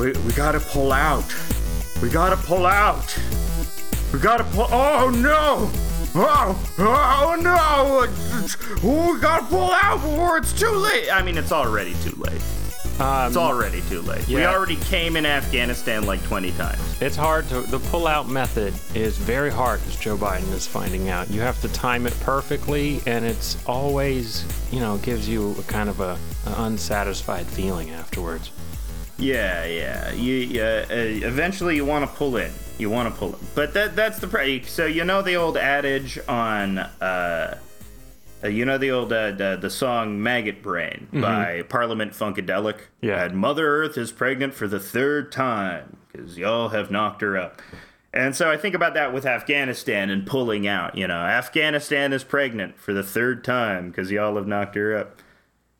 We gotta pull out. We gotta pull out. We gotta pull. Oh no! Oh no! We gotta pull out before it's too late. I mean, it's already too late. It's already too late. Yeah. We already came in Afghanistan like 20 times. It's hard to... The pull-out method is very hard, as Joe Biden is finding out. You have to time it perfectly, and it's always, you know, gives you a kind of an unsatisfied feeling afterwards. Yeah. Eventually, you want to pull in. You want to pull in. But that's the... So, you know the old adage on... the song Maggot Brain by Parliament Funkadelic? Yeah. And Mother Earth is pregnant for the third time because y'all have knocked her up. And so I think about that with Afghanistan and pulling out, you know, Afghanistan is pregnant for the third time because y'all have knocked her up.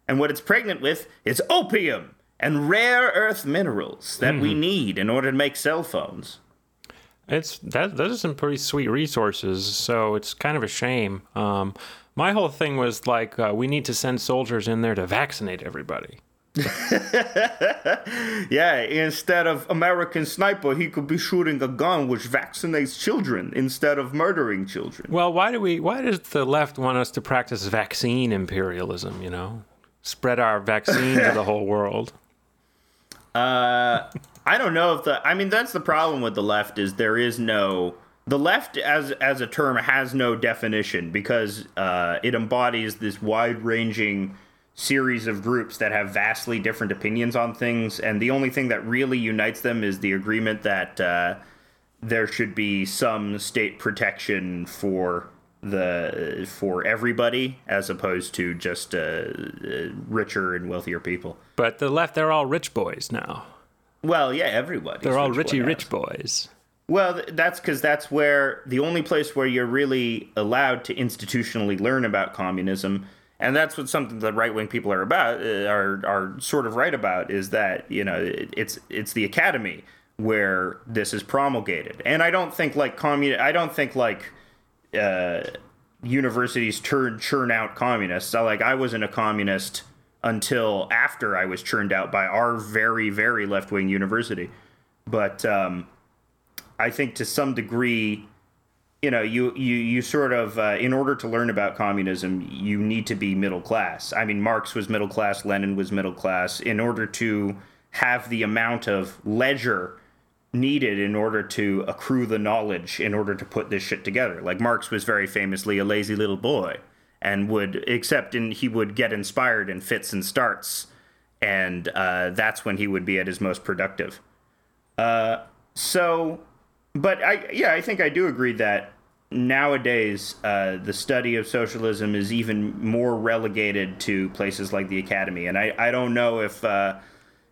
And what it's pregnant with is opium and rare earth minerals that we need in order to make cell phones. Those are some pretty sweet resources, so it's kind of a shame. My whole thing was like, we need to send soldiers in there to vaccinate everybody. Yeah, instead of American Sniper, he could be shooting a gun which vaccinates children instead of murdering children. Well, why does the left want us to practice vaccine imperialism, you know? Spread our vaccine to the whole world. I don't know if that's the problem with the left is there is no... The left, as a term, has no definition because it embodies this wide-ranging series of groups that have vastly different opinions on things, and the only thing that really unites them is the agreement that there should be some state protection for everybody, as opposed to just richer and wealthier people. But the left, they're all rich boys now. Well, yeah, everybody. They're all richy rich boys. Well, that's because that's where the only place where you're really allowed to institutionally learn about communism, and that's what something the right-wing people are about, are sort of right about, is that, you know, it's the academy where this is promulgated. And I don't think universities churn out communists. I wasn't a communist until after I was churned out by our very, very left-wing university, but. I think to some degree, you know, you sort of, in order to learn about communism, you need to be middle class. I mean, Marx was middle class, Lenin was middle class. In order to have the amount of leisure needed in order to accrue the knowledge in order to put this shit together. Like Marx was very famously a lazy little boy and he would get inspired in fits and starts. And that's when he would be at his most productive. But I think I do agree that nowadays the study of socialism is even more relegated to places like the academy. And I don't know if, the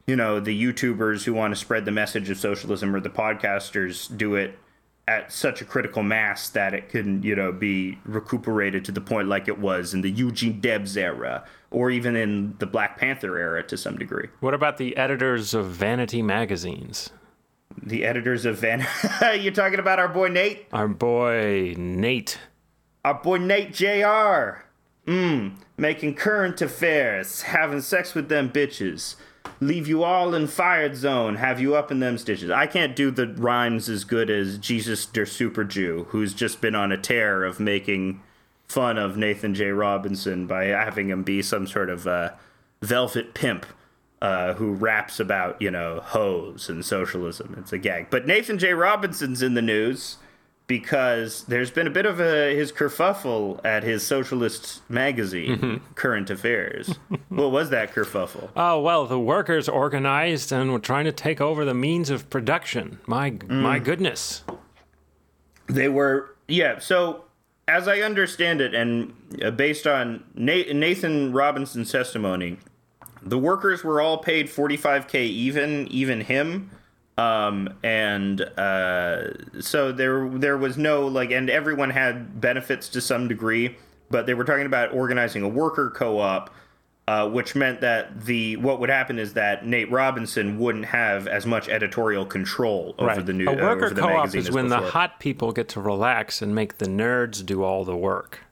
YouTubers who want to spread the message of socialism or the podcasters do it at such a critical mass that it can, you know, be recuperated to the point like it was in the Eugene Debs era or even in the Black Panther era to some degree. What about the editors of vanity magazines? The editors of You're talking about our boy Nate? Our boy Nate Jr. Making current affairs, having sex with them bitches, leave you all in fired zone, have you up in them stitches. I can't do the rhymes as good as Jesus der Super Jew, who's just been on a tear of making fun of Nathan J. Robinson by having him be some sort of velvet pimp. Who raps about, you know, hoes and socialism. It's a gag. But Nathan J. Robinson's in the news because there's been a bit of his kerfuffle at his socialist magazine, Current Affairs. What was that kerfuffle? Oh, well, the workers organized and were trying to take over the means of production. My goodness. They were, yeah, so... As I understand it, and based on Nathan Robinson's testimony... The workers were all paid $45,000 even him, so there was no and everyone had benefits to some degree, but they were talking about organizing a worker co-op, which meant that what would happen is that Nate Robinson wouldn't have as much editorial control over the new magazine. A worker co-op is when the hot people get to relax and make the nerds do all the work.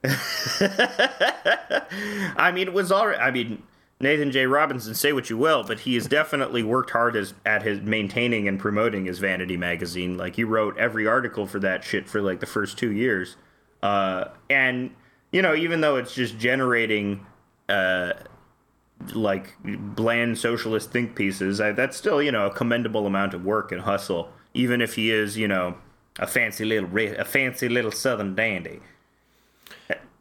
I mean, it was already. Nathan J. Robinson, say what you will, but he has definitely worked hard at his maintaining and promoting his vanity magazine. Like, he wrote every article for that shit for, like, the first 2 years. And, you know, even though it's just generating, like, bland socialist think pieces, that's still, you know, a commendable amount of work and hustle, even if he is, you know, a fancy little Southern dandy.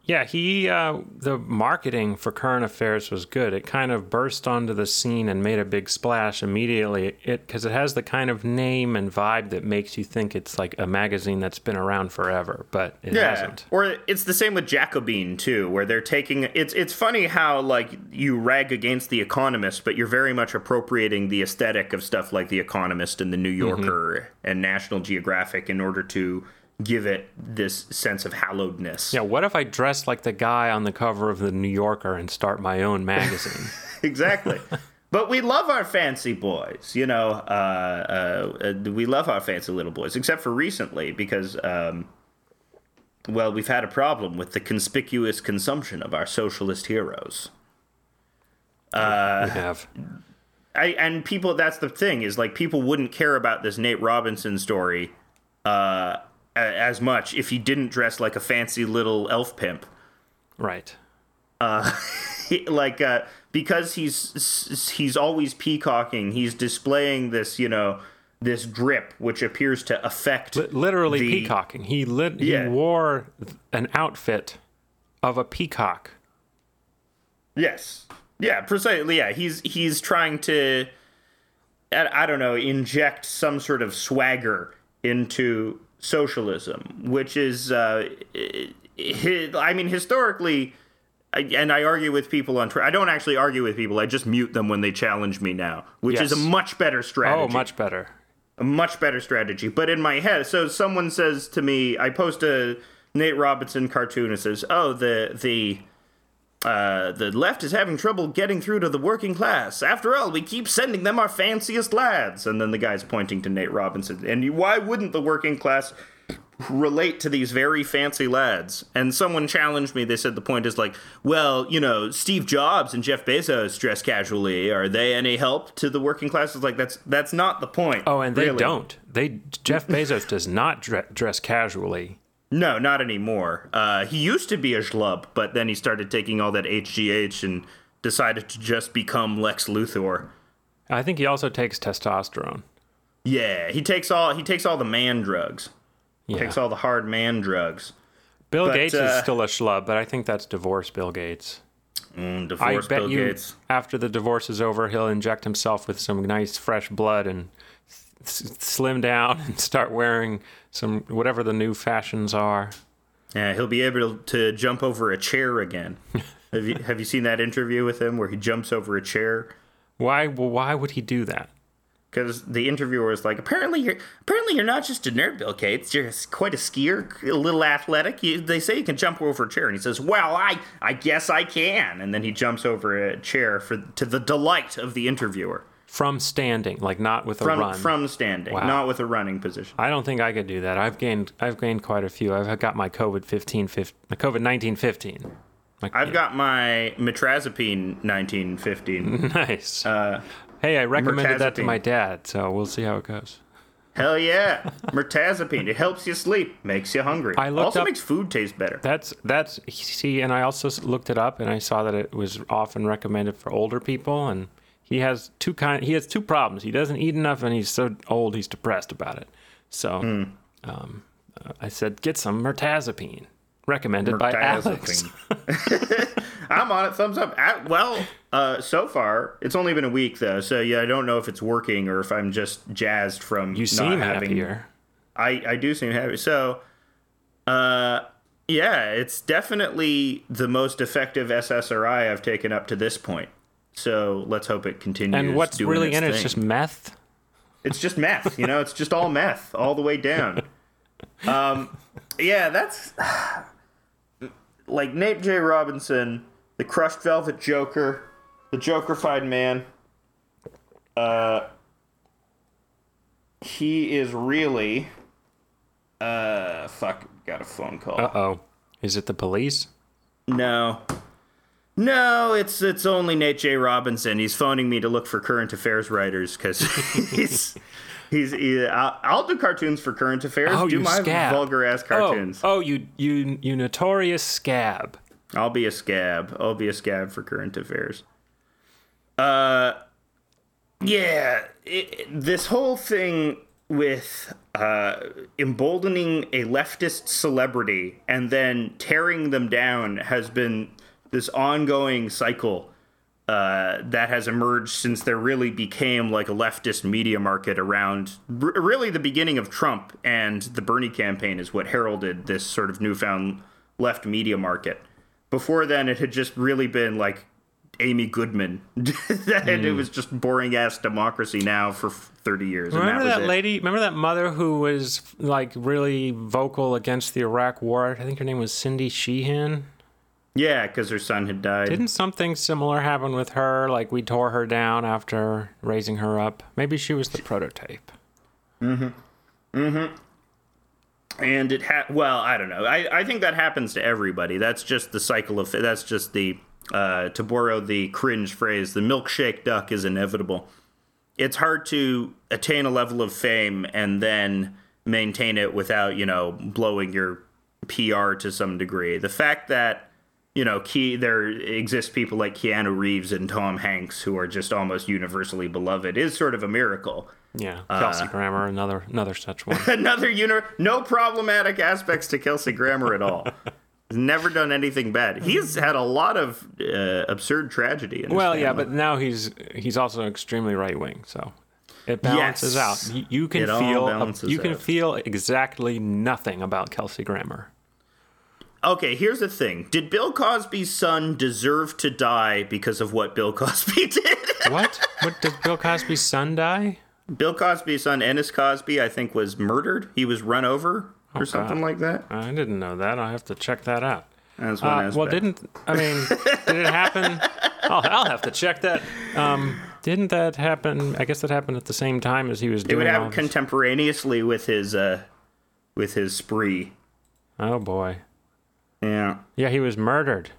Yeah, he the marketing for Current Affairs was good. It kind of burst onto the scene and made a big splash immediately, because it has the kind of name and vibe that makes you think it's like a magazine that's been around forever, but it hasn't. Or it's the same with Jacobin, too, where they're taking... It's funny how, like, you rag against The Economist, but you're very much appropriating the aesthetic of stuff like The Economist and The New Yorker and National Geographic in order to... give it this sense of hallowedness. Yeah, what if I dress like the guy on the cover of The New Yorker and start my own magazine? Exactly. But we love our fancy boys, you know. We love our fancy little boys, except for recently, because, well, we've had a problem with the conspicuous consumption of our socialist heroes. We have. And people, that's the thing, is, like, people wouldn't care about this Nate Robinson story, as much if he didn't dress like a fancy little elf pimp. Right. Because he's always peacocking, he's displaying this, you know, this grip, which appears to affect... Literally peacocking. He wore an outfit of a peacock. Yes. Yeah, precisely. Yeah, he's trying to, I don't know, inject some sort of swagger into... socialism, which is, historically, and I argue with people on Twitter. I don't actually argue with people. I just mute them when they challenge me now, which is a much better strategy. Oh, much better. A much better strategy. But in my head, so someone says to me, I post a Nate Robinson cartoon and says, oh, the left is having trouble getting through to the working class. After all, we keep sending them our fanciest lads. And then the guy's pointing to Nate Robinson. And why wouldn't the working class relate to these very fancy lads? And someone challenged me. They said the point is, like, well, you know, Steve Jobs and Jeff Bezos dress casually. Are they any help to the working class? It's like, that's not the point. Oh, and really. They don't. Jeff Bezos does not dress casually. No, not anymore. He used to be a schlub, but then he started taking all that HGH and decided to just become Lex Luthor. I think he also takes testosterone. Yeah, he takes all the man drugs. Yeah. Takes all the hard man drugs. Bill Gates is still a schlub, but I think that's divorce Bill Gates. Bill Gates. After the divorce is over, he'll inject himself with some nice fresh blood and slim down and start wearing some whatever the new fashions are. Yeah, he'll be able to jump over a chair again. Have you seen that interview with him where he jumps over a chair? Why would he do that? Because the interviewer was like, apparently you're not just a nerd, Bill Gates. You're quite a skier, a little athletic. They say you can jump over a chair, and he says, "Well, I guess I can." And then he jumps over a chair to the delight of the interviewer. From standing, like not with a run. From standing, wow. Not with a running position. I don't think I could do that. I've gained quite a few. I've got my COVID-19-15. I've got my Mirtazapine 19-15. Nice. Hey, I recommended that to my dad, so we'll see how it goes. Hell yeah. Mirtazapine. It helps you sleep, makes you hungry. Makes food taste better. That's see, and I also looked it up, and I saw that it was often recommended for older people, and... He has two problems. He doesn't eat enough, and he's so old he's depressed about it. So I said, get some mirtazapine. Recommended by Alex. I'm on it. Thumbs up. So far, it's only been a week, though. So, yeah, I don't know if it's working or if I'm just jazzed from happier. I do seem happy. So, yeah, it's definitely the most effective SSRI I've taken up to this point. So let's hope it continues. And what's really in it is just meth? It's just meth, you know? It's just all meth, all the way down. Yeah, that's... like, Nate J. Robinson, the Crushed Velvet Joker, the Joker-fied man, he is really... got a phone call. Uh-oh. Is it the police? No. No, it's only Nate J. Robinson. He's phoning me to look for Current Affairs writers because I'll do cartoons for Current Affairs. Oh, do you my vulgar ass cartoons. Oh, you notorious scab. I'll be a scab. I'll be a scab for Current Affairs. This whole thing with emboldening a leftist celebrity and then tearing them down has been this ongoing cycle that has emerged since there really became like a leftist media market around really the beginning of Trump, and the Bernie campaign is what heralded this sort of newfound left media market. Before then, it had just really been like Amy Goodman. And it was just boring-ass Democracy Now! For 30 years. Remember and that lady? Remember that mother who was like really vocal against the Iraq War? I think her name was Cindy Sheehan. Yeah, because her son had died. Didn't something similar happen with her? Like we tore her down after raising her up. Maybe she was the prototype. Mm-hmm. Mm-hmm. And it well, I don't know. I think that happens to everybody. That's just the cycle of... That's just the... to borrow the cringe phrase, the milkshake duck is inevitable. It's hard to attain a level of fame and then maintain it without, blowing your PR to some degree. The fact that, there exist people like Keanu Reeves and Tom Hanks who are just almost universally beloved is sort of a miracle. Yeah, Kelsey Grammer, another such one. No problematic aspects to Kelsey Grammer at all. He's never done anything bad. He's had a lot of absurd tragedy. But now he's also extremely right wing, so it balances out. You can feel exactly nothing about Kelsey Grammer. Okay, here's the thing: did Bill Cosby's son deserve to die because of what Bill Cosby did? What did Bill Cosby's son die? Bill Cosby's son, Ennis Cosby, I think, was murdered. He was run over. Or something like that. I didn't know that. I'll have to check that out. That's one aspect. Did it happen? I'll have to check that. Didn't that happen? I guess that happened at the same time as he was doing it. It would happen contemporaneously with his spree. Oh, boy. Yeah. Yeah, he was murdered.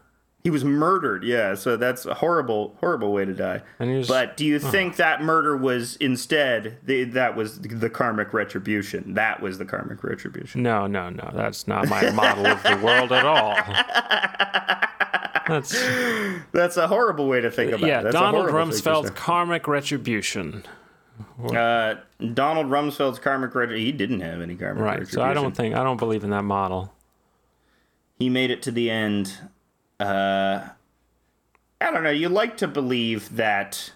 He was murdered, yeah. So that's a horrible, horrible way to die. But do you think that murder was instead, that was the karmic retribution? That was the karmic retribution. No. That's not my model of the world at all. That's a horrible way to think about it. Yeah, Donald Rumsfeld's karmic retribution. Donald Rumsfeld's karmic retribution. He didn't have any karmic retribution. Right, so I don't believe in that model. He made it to the end. I don't know. You like to believe that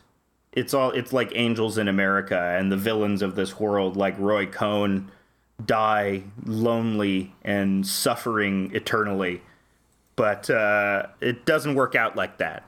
it's like Angels in America, and the villains of this world, like Roy Cohn, die lonely and suffering eternally. But it doesn't work out like that.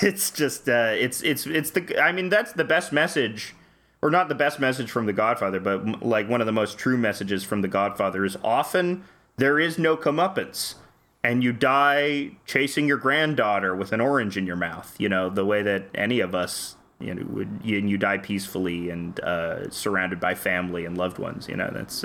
It's just that's the best message, or not the best message from The Godfather, but like one of the most true messages from The Godfather is often there is no comeuppance. And you die chasing your granddaughter with an orange in your mouth, the way that any of us, would. And you die peacefully and surrounded by family and loved ones. That's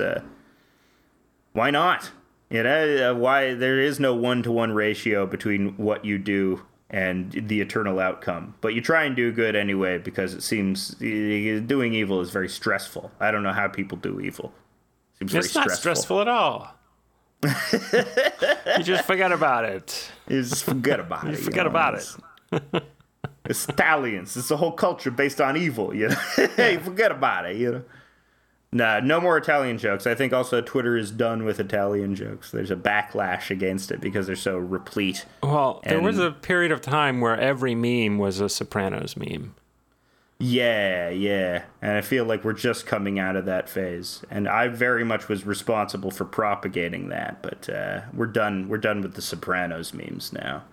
why not? Why there is no 1-to-1 ratio between what you do and the eternal outcome. But you try and do good anyway because it seems doing evil is very stressful. I don't know how people do evil. It's not stressful at all. You just forget about it. You forget about it. It's stallions. It's a whole culture based on evil. You forget about it. Nah, no more Italian jokes. I think also Twitter is done with Italian jokes. There's a backlash against it because they're so replete. Well, there was a period of time where every meme was a Sopranos meme. Yeah. And I feel like we're just coming out of that phase. And I very much was responsible for propagating that. But we're done. We're done with the Sopranos memes now.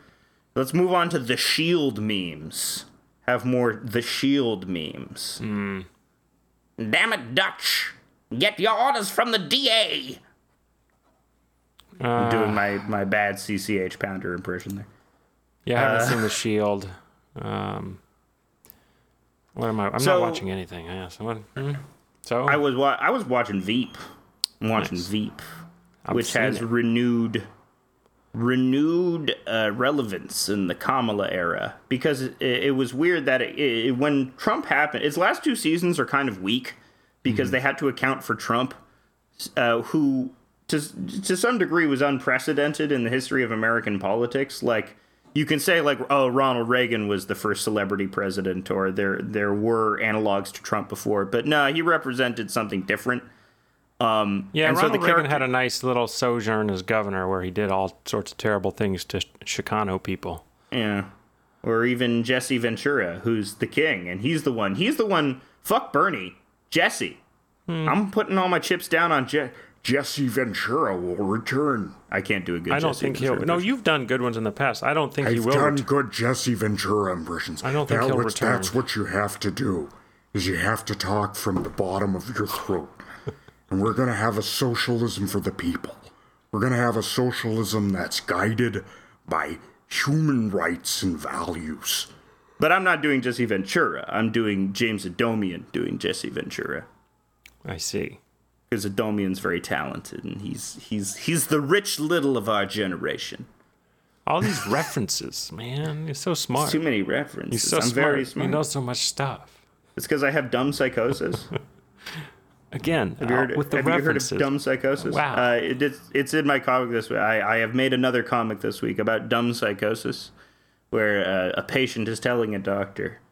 Let's move on to the Shield memes. Have more the Shield memes. Mm. Damn it, Dutch. Get your orders from the DA. I'm doing my bad CCH Pounder impression there. Yeah, I haven't seen the Shield. What am I? I'm not watching anything. Yeah, I was watching Veep, nice. Which has renewed renewed relevance in the Kamala era, because it was weird that when Trump happened, its last two seasons are kind of weak because they had to account for Trump, who to some degree was unprecedented in the history of American politics. Like, you can say, like, oh, Ronald Reagan was the first celebrity president, or there were analogs to Trump before, but no, he represented something different. Ronald Reagan had a nice little sojourn as governor where he did all sorts of terrible things to Chicano people. Yeah. Or even Jesse Ventura, who's the king, and he's the one, fuck Bernie, Jesse. I'm putting all my chips down on Jesse Ventura will return. I can't do a good Jesse Ventura. I don't think he'll... No, you've done good ones in the past. I don't think he will. I've done good Jesse Ventura impressions. I don't think he'll return. That's what you have to do, is you have to talk from the bottom of your throat. And we're going to have a socialism for the people. We're going to have a socialism that's guided by human rights and values. But I'm not doing Jesse Ventura. I'm doing James Adomian doing Jesse Ventura. I see. Because Adomian's very talented, and he's the rich little of our generation. All these references, man. You're so smart. There's too many references. You're so I'm smart. Very smart. You know so much stuff. It's because I have dumb psychosis. Again, have you heard of dumb psychosis? Wow. It's in my comic this week. I have made another comic this week about dumb psychosis, where a patient is telling a doctor,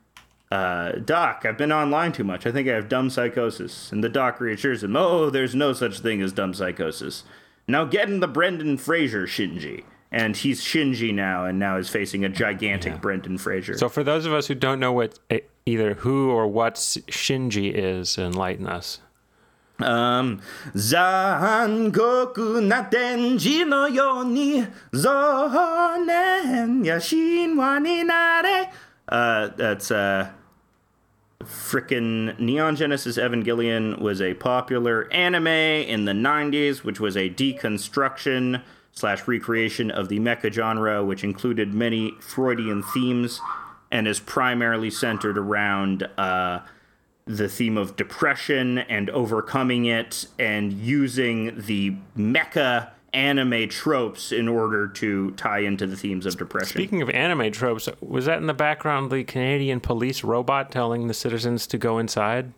Doc, I've been online too much. I think I have dumb psychosis. And the doc reassures him, oh, there's no such thing as dumb psychosis. Now get in the Brendan Fraser Shinji. And he's Shinji now, and now is facing a gigantic Brendan Fraser. So for those of us who don't know what either who or what Shinji is, enlighten us. Zangoku natenji no yoni zonen yashinwa ni nare. That's frickin' Neon Genesis Evangelion was a popular anime in the 90s, which was a deconstruction / recreation of the mecha genre, which included many Freudian themes and is primarily centered around the theme of depression and overcoming it, and using the mecha anime tropes in order to tie into the themes of depression. Speaking of anime tropes, was that in the background the Canadian police robot telling the citizens to go inside?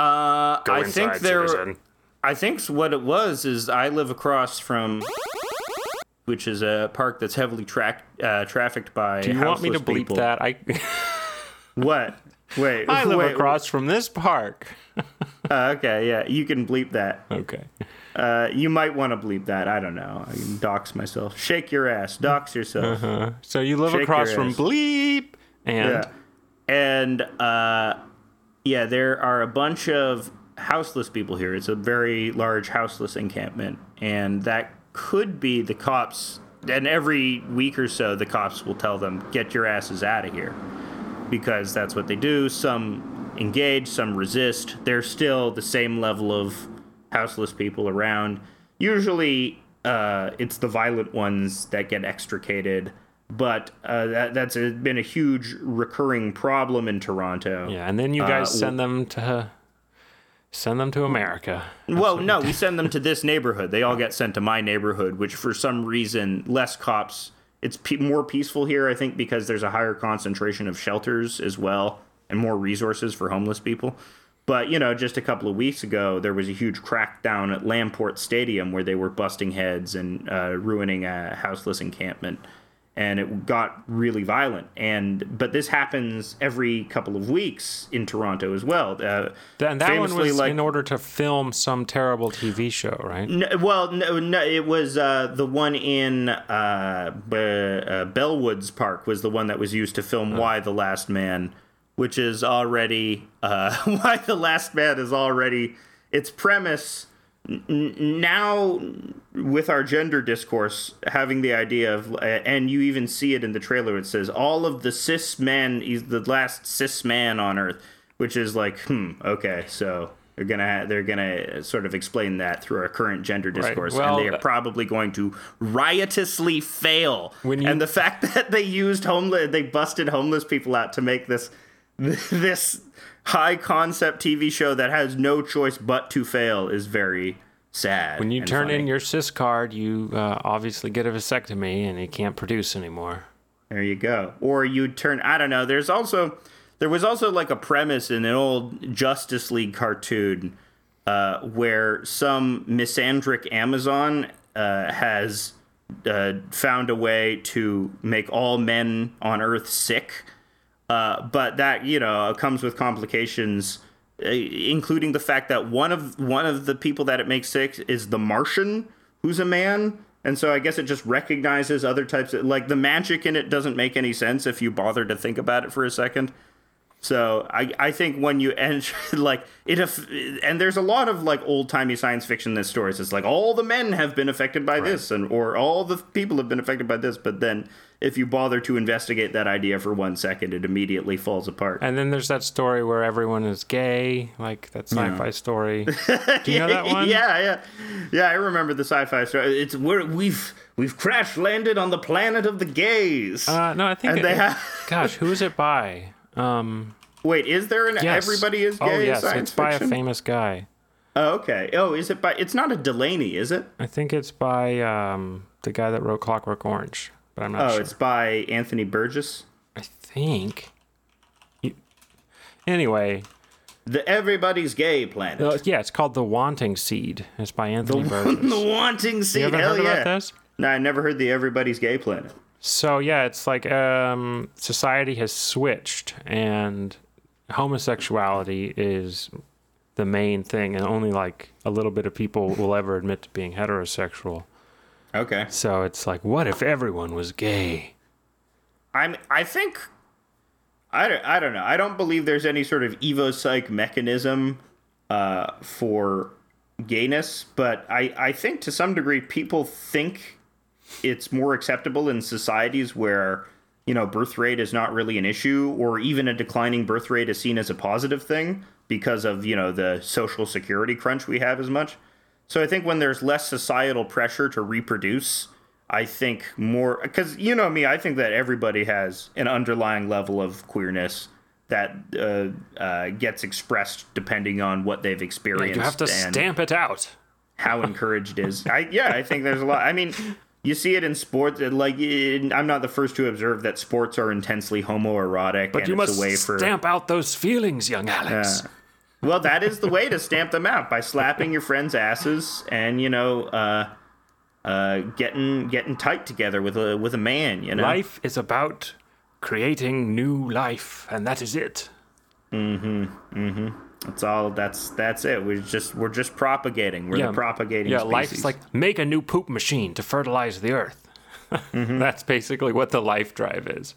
I think what it was is I live across from, which is a park that's heavily trafficked by houseless people. Do you want me to bleep people? That? What? Wait, I live across from this park. Okay, yeah, you can bleep that. Okay. You might want to bleep that. I don't know. I can dox myself. Shake your ass. Dox yourself. Uh-huh. So you live across from bleep. And there are a bunch of houseless people here. It's a very large houseless encampment, and that could be the cops. And every week or so, the cops will tell them, get your asses out of here. Because that's what they do. Some engage, some resist. There's still the same level of houseless people around. Usually, it's the violent ones that get extricated, but that's been a huge recurring problem in Toronto. Yeah, and then you guys send them to America. Well, no, we send them to this neighborhood. They all get sent to my neighborhood, which for some reason, less cops. It's more peaceful here, I think, because there's a higher concentration of shelters as well and more resources for homeless people. But, you know, just a couple of weeks ago, there was a huge crackdown at Lamport Stadium where they were busting heads and ruining a houseless encampment. And it got really violent. But this happens every couple of weeks in Toronto as well. And that one was in order to film some terrible TV show, right? No, it was the one in Bellwoods Park was the one that was used to film Why the Last Man, which is already... Why the Last Man is already... Its premise... Now, with our gender discourse, having the idea of, and you even see it in the trailer, it says, all of the cis men, he's the last cis man on Earth, which is like, okay, so they're gonna sort of explain that through our current gender discourse, right. Well, and they are probably going to riotously fail. And the fact that they busted homeless people out to make this high concept TV show that has no choice but to fail is very sad. When you turn in your CIS card, you obviously get a vasectomy and you can't produce anymore. There you go. Or you turn, I don't know. There was also like a premise in an old Justice League cartoon where some misandric Amazon has found a way to make all men on Earth sick. But that, you know, comes with complications, including the fact that one of the people that it makes sick is the Martian, who's a man. And so I guess it just recognizes other types of, like, the magic in it doesn't make any sense if you bother to think about it for a second. So I think when you enter, like, and there's a lot of, like, old-timey science fiction that stories. It's like, all the men have been affected by this, or all the people have been affected by this. But then if you bother to investigate that idea for 1 second, it immediately falls apart. And then there's that story where everyone is gay, like that sci-fi story. Do you know that one? Yeah, I remember the sci-fi story. It's where we've crash-landed on the planet of the gays. No, I think, and gosh, who is it by? Wait, is there an Everybody is Gay science fiction? It's by a famous guy. Oh, okay. Oh, is it by... It's not a Delaney, is it? I think it's by the guy that wrote Clockwork Orange, but I'm not sure. Oh, it's by Anthony Burgess? I think. Anyway. The Everybody's Gay Planet. Yeah, it's called The Wanting Seed. It's by Anthony Burgess. The Wanting Seed, You ever heard about this? No, I never heard the Everybody's Gay Planet. So, yeah, it's like society has switched, and homosexuality is the main thing, and only, like, a little bit of people will ever admit to being heterosexual. Okay. So it's like, what if everyone was gay? I don't know. I don't believe there's any sort of evo-psych mechanism for gayness, but I think to some degree people think it's more acceptable in societies where, you know, birth rate is not really an issue, or even a declining birth rate is seen as a positive thing because of, you know, the social security crunch we have as much. So I think when there's less societal pressure to reproduce, I think more, because, you know me, I think that everybody has an underlying level of queerness that gets expressed depending on what they've experienced. You have to stamp it out. How encouraged it is. I think there's a lot. I mean... You see it in sports, like, I'm not the first to observe that sports are intensely homoerotic. But and you it's must a way for, stamp out those feelings, young Alex. Well, that is the way to stamp them out, by slapping your friends' asses and, you know, getting tight together with a man, you know? Life is about creating new life, and that is it. That's all. That's it. We're just propagating. We're the propagating species. Yeah, life is like, make a new poop machine to fertilize the earth. That's basically what the life drive is.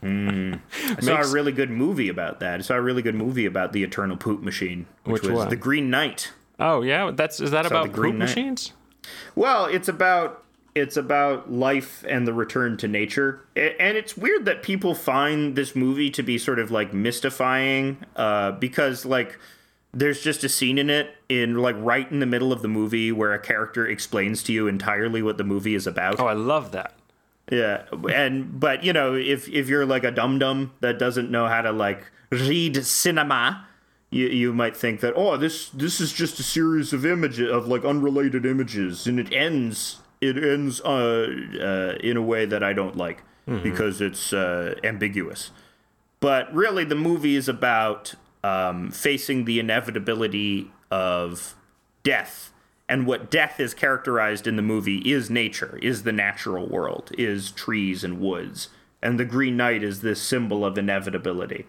I saw a really good movie about the eternal poop machine, which was The Green Knight. Oh yeah, is that about poop machines? Well, it's about life and the return to nature. And it's weird that people find this movie to be sort of, like, mystifying because, like, there's just a scene in it right in the middle of the movie where a character explains to you entirely what the movie is about. Oh, I love that. Yeah. But, you know, if you're, like, a dum-dum that doesn't know how to, like, read cinema, you might think that, oh, this is just a series of images, of, like, unrelated images, and it ends in a way that I don't like because it's ambiguous. But really, the movie is about facing the inevitability of death. And what death is characterized in the movie is nature, is the natural world, is trees and woods. And the Green Knight is this symbol of inevitability.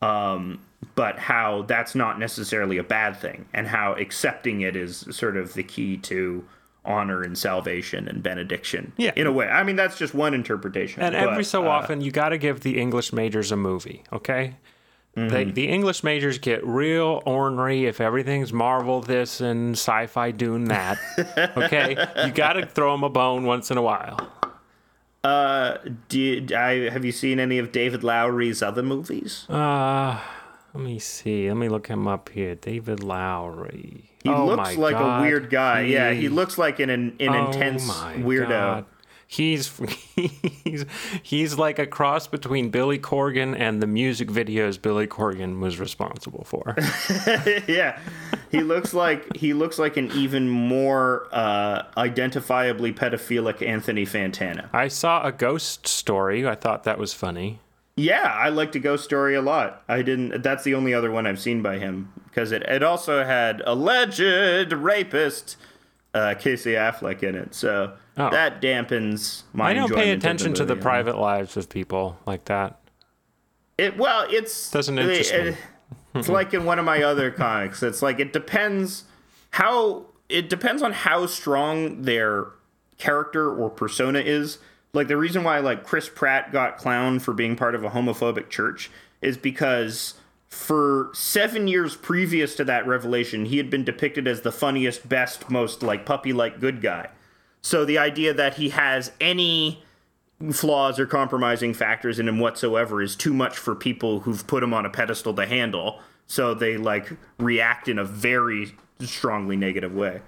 But how that's not necessarily a bad thing, and how accepting it is sort of the key to honor and salvation and benediction in a way. I mean, that's just one interpretation. And every so often, you got to give the English majors a movie, okay? The English majors get real ornery if everything's Marvel this and sci-fi Dune that, okay? You got to throw them a bone once in a while. Have you seen any of David Lowry's other movies? Let me see. Let me look him up here. David Lowry. He looks like a weird guy. Yeah, he looks like an intense weirdo. He's like a cross between Billy Corgan and the music videos Billy Corgan was responsible for. Yeah, he looks like an even more identifiably pedophilic Anthony Fantano. I saw a Ghost Story. I thought that was funny. Yeah, I liked A Ghost Story a lot. I didn't. That's the only other one I've seen by him, because it also had alleged rapist Casey Affleck in it. So that dampens my enjoyment. I don't pay attention to the private lives of people like that. It doesn't interest me. It's like in one of my other comics. It's like it depends on how strong their character or persona is. Like, the reason why, like, Chris Pratt got clowned for being part of a homophobic church is because for 7 years previous to that revelation, he had been depicted as the funniest, best, most, like, puppy-like good guy. So the idea that he has any flaws or compromising factors in him whatsoever is too much for people who've put him on a pedestal to handle. So they, like, react in a very strongly negative way.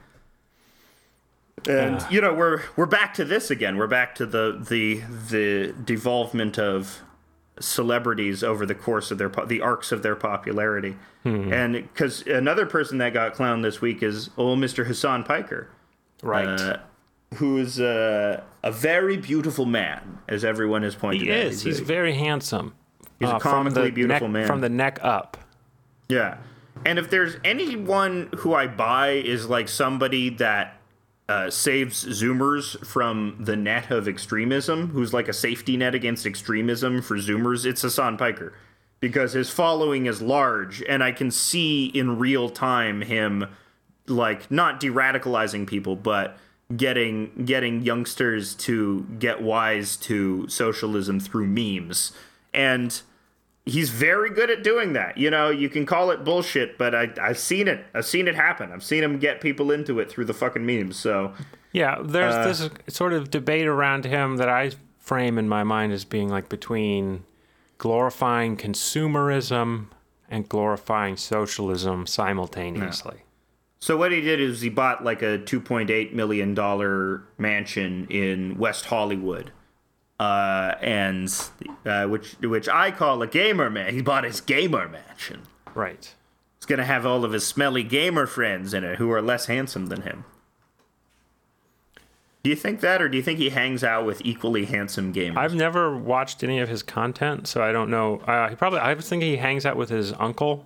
And, you know, we're back to this again. We're back to the devolvement of celebrities over the course of the arcs of their popularity. Hmm. And because another person that got clowned this week is old Mr. Hasan Piker. Right. Who is a very beautiful man, as everyone has pointed out. He is. He's very handsome. He's a comically beautiful man. From the neck up. Yeah. And if there's anyone who I buy is like somebody that saves Zoomers from the net of extremism, who's like a safety net against extremism for Zoomers, it's Hasan Piker, because his following is large, and I can see in real time him, like, not de-radicalizing people, but getting youngsters to get wise to socialism through memes. And he's very good at doing that. You know, you can call it bullshit, but I've seen it. I've seen it happen. I've seen him get people into it through the fucking memes. So, yeah, there's this sort of debate around him that I frame in my mind as being like between glorifying consumerism and glorifying socialism simultaneously. Yeah. So what he did is he bought like a $2.8 million mansion in West Hollywood. Which I call a gamer man. He bought his gamer mansion. Right. He's going to have all of his smelly gamer friends in it who are less handsome than him. Do you think that, or do you think he hangs out with equally handsome gamers? I've never watched any of his content, so I don't know. I was thinking he hangs out with his uncle.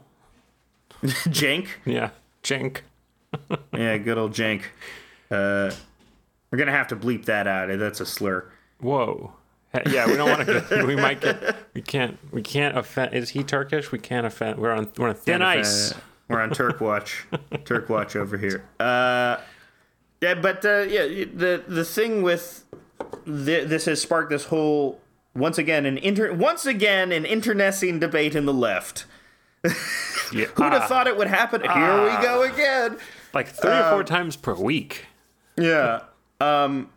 Jank? Yeah, Jank. Yeah, good old Jank. We're going to have to bleep that out. That's a slur. Whoa. Yeah, we don't want to. We might get. We can't offend. Is he Turkish? We can't offend. We're on thin ice. We're on Turk watch. Turk watch over here. The thing with this has sparked this whole once again an internecine debate in the left. Yeah. Who'd have thought it would happen? Here we go again. Like three or four times per week. Yeah. And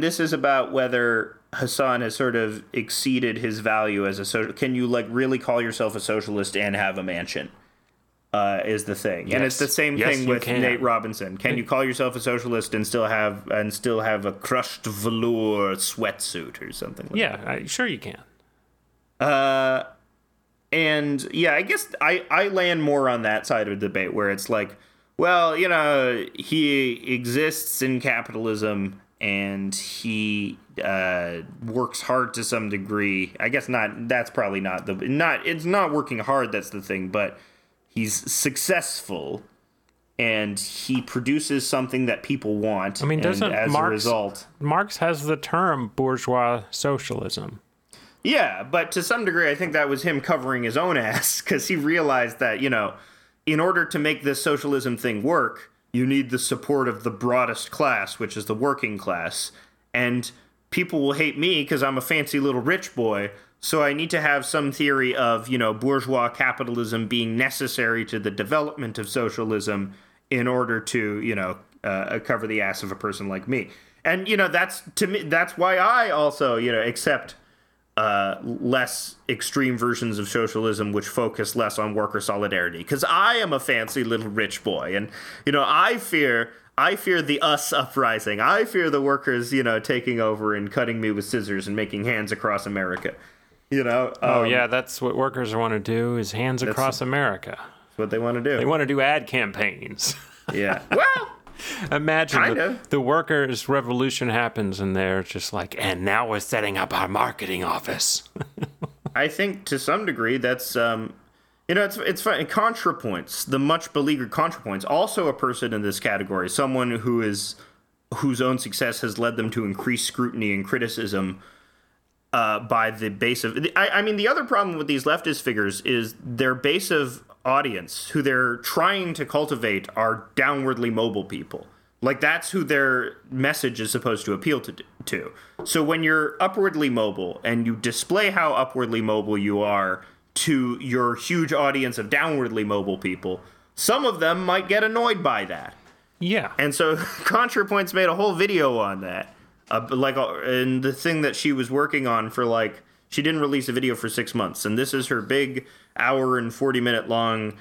this is about whether Hasan has sort of exceeded his value as a socialist. Can you, like, really call yourself a socialist and have a mansion? Is the thing, yes. And it's the same thing with Nate Robinson. Can you call yourself a socialist and still have a crushed velour sweatsuit or something? Like that? Yeah, sure you can. And yeah, I guess I land more on that side of the debate where it's like, well, you know, he exists in capitalism. And he works hard to some degree. I guess not. That's probably not the not. It's not working hard. That's the thing. But he's successful, and he produces something that people want. I mean, doesn't and as Marx, a result, Marx has the term bourgeois socialism. Yeah, but to some degree, I think that was him covering his own ass because he realized that, you know, in order to make this socialism thing work, you need the support of the broadest class, which is the working class. And people will hate me because I'm a fancy little rich boy. So I need to have some theory of, you know, bourgeois capitalism being necessary to the development of socialism in order to, you know, cover the ass of a person like me. And, you know, that's to me, that's why I also, you know, accept less extreme versions of socialism which focus less on worker solidarity, because I am a fancy little rich boy, and I fear the us uprising. I fear the workers, taking over and cutting me with scissors and making hands across America. That's what workers want to do, is hands across America. That's what they want to do. They want to do ad campaigns. Yeah. Well, imagine the workers' revolution happens, and they're just like, and now we're setting up our marketing office. I think to some degree that's, it's funny. ContraPoints, the much beleaguered ContraPoints, also a person in this category, someone whose own success has led them to increased scrutiny and criticism by the base of. I mean, the other problem with these leftist figures is their base of audience, who they're trying to cultivate, are downwardly mobile people. Like, that's who their message is supposed to appeal to. So when you're upwardly mobile and you display how upwardly mobile you are to your huge audience of downwardly mobile people, some of them might get annoyed by that. Yeah. And so ContraPoints made a whole video on that. And the thing that she was working on for, she didn't release a video for 6 months, and this is her big hour and 40-minute long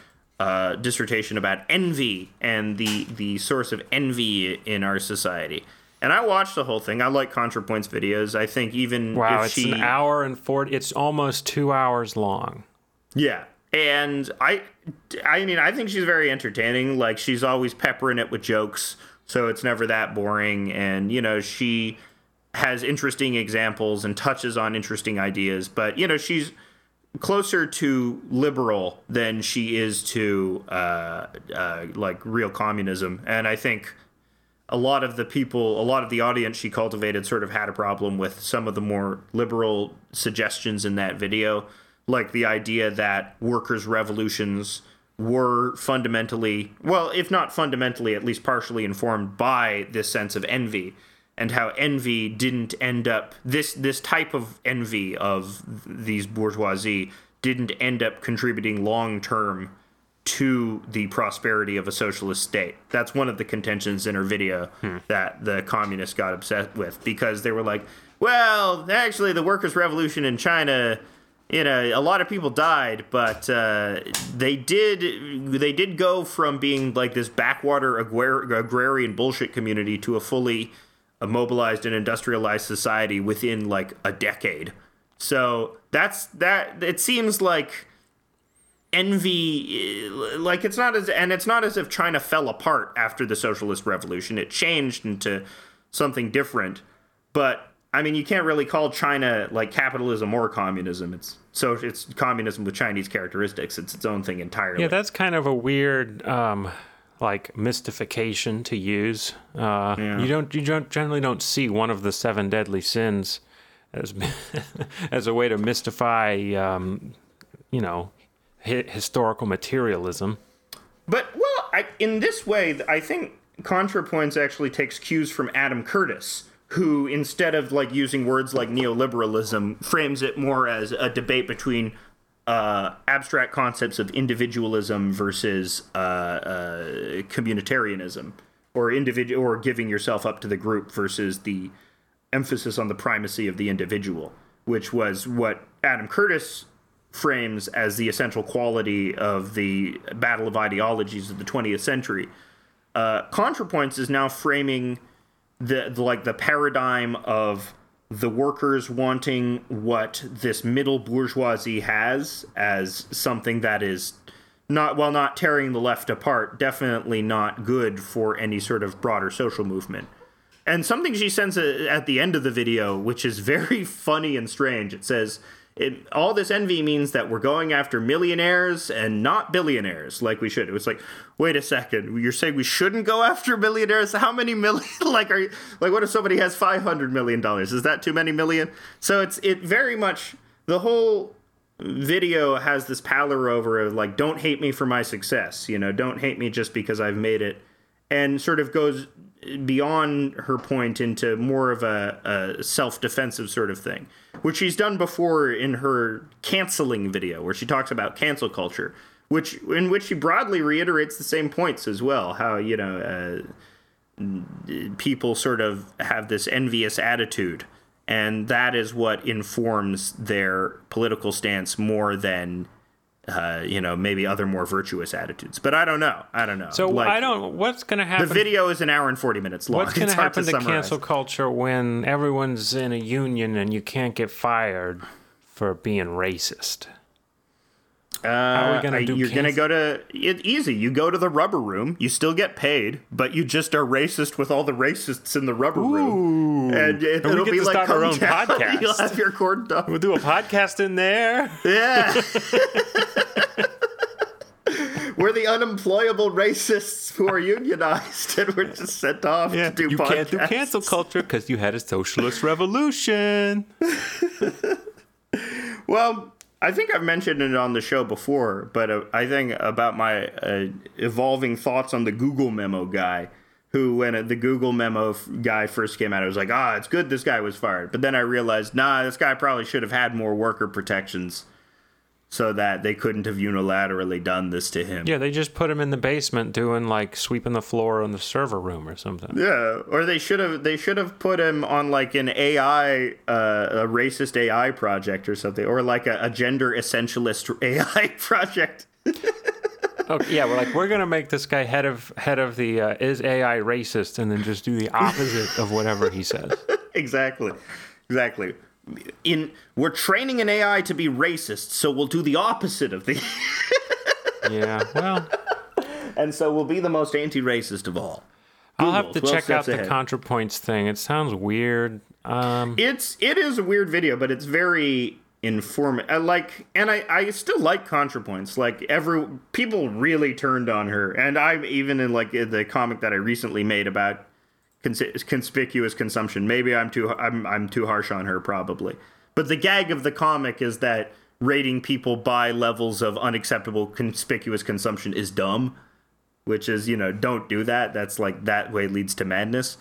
dissertation about envy and the source of envy in our society. And I watched the whole thing. I like ContraPoints videos. I think even if it's an hour and 40. It's almost 2 hours long. Yeah, and I mean, I think she's very entertaining. Like, she's always peppering it with jokes, so it's never that boring. And she has interesting examples and touches on interesting ideas, but she's closer to liberal than she is to real communism. And I think a lot of the audience she cultivated sort of had a problem with some of the more liberal suggestions in that video, like the idea that workers' revolutions were fundamentally, well, if not fundamentally, at least partially informed by this sense of envy. And how envy didn't end up, this type of envy of these bourgeoisie didn't end up contributing long-term to the prosperity of a socialist state. That's one of the contentions in her video that the communists got upset with, because they were like, well, actually, the workers' revolution in China, a lot of people died, but they did go from being like this backwater agrarian bullshit community to a fully mobilized and industrialized society within like a decade. So that it seems like envy, like it's not as if China fell apart after the socialist revolution. It changed into something different, but I mean, you can't really call China like capitalism or communism. It's communism with Chinese characteristics. It's its own thing entirely. Yeah, that's kind of a weird mystification to use. You don't generally don't see one of the seven deadly sins as as a way to mystify historical materialism. But in this way, I think ContraPoints actually takes cues from Adam Curtis, who, instead of like using words like neoliberalism, frames it more as a debate between abstract concepts of individualism versus communitarianism, or giving yourself up to the group versus the emphasis on the primacy of the individual, which was what Adam Curtis frames as the essential quality of the battle of ideologies of the 20th century. ContraPoints is now framing the paradigm of the workers wanting what this middle bourgeoisie has as something that is not, while not tearing the left apart, definitely not good for any sort of broader social movement. And something she says at the end of the video, which is very funny and strange, it says, all this envy means that we're going after millionaires and not billionaires like we should. It was like, wait a second, you're saying we shouldn't go after millionaires? How many million? What if somebody has $500 million? Is that too many million? So it very much, the whole video has this pallor over of like, don't hate me for my success. Don't hate me just because I've made it. And sort of goes beyond her point into more of a self-defensive sort of thing, which she's done before in her canceling video, where she talks about cancel culture, in which she broadly reiterates the same points as well, how, people sort of have this envious attitude And that is what informs their political stance more than, you know, maybe other more virtuous attitudes. But I don't know. So like, what's going to happen? The video is an hour and 40 minutes long. What's going to happen to cancel culture when everyone's in a union and you can't get fired for being racist? How are we gonna you're going to go to it easy. You go to the rubber room. You still get paid, but you just are racist with all the racists in the rubber room. And it'll be like our own podcast. You'll have your corn dog. We'll do a podcast in there. Yeah. We're the unemployable racists who are unionized and we're just sent off to do podcasts. You can't do cancel culture because you had a socialist revolution. Well, I think I've mentioned it on the show before, but I think about my evolving thoughts on the Google memo guy, who when the Google memo guy first came out, I was like, it's good this guy was fired. But then I realized, this guy probably should have had more worker protections so that they couldn't have unilaterally done this to him. Yeah, they just put him in the basement doing like sweeping the floor in the server room or something. Yeah, or they should have put him on like an AI, a racist AI project or something, or like a gender essentialist AI project. Okay, yeah, we're gonna make this guy head of the is AI racist, and then just do the opposite of whatever he says. Exactly. We're training an AI to be racist, so we'll do the opposite of the. Yeah, well, and so we'll be the most anti-racist of all. I'll have to check out the ContraPoints thing. It sounds weird. It is a weird video, but it's very informative. I still like ContraPoints. Like people really turned on her, and I'm even in like the comic that I recently made about conspicuous consumption. Maybe I'm too harsh on her, probably. But the gag of the comic is that rating people by levels of unacceptable conspicuous consumption is dumb, which is, you know, don't do that. That's like that way leads to madness.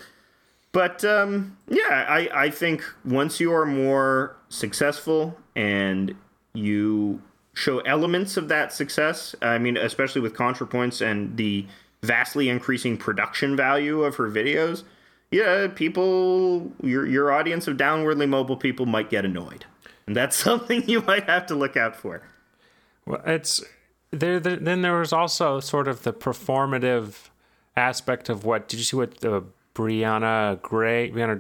But I think once you are more successful and you show elements of that success, I mean, especially with ContraPoints and the vastly increasing production value of her videos, your audience of downwardly mobile people might get annoyed, and that's something you might have to look out for. Well, it's there. Then there was also sort of the performative aspect of what did you see what the Brianna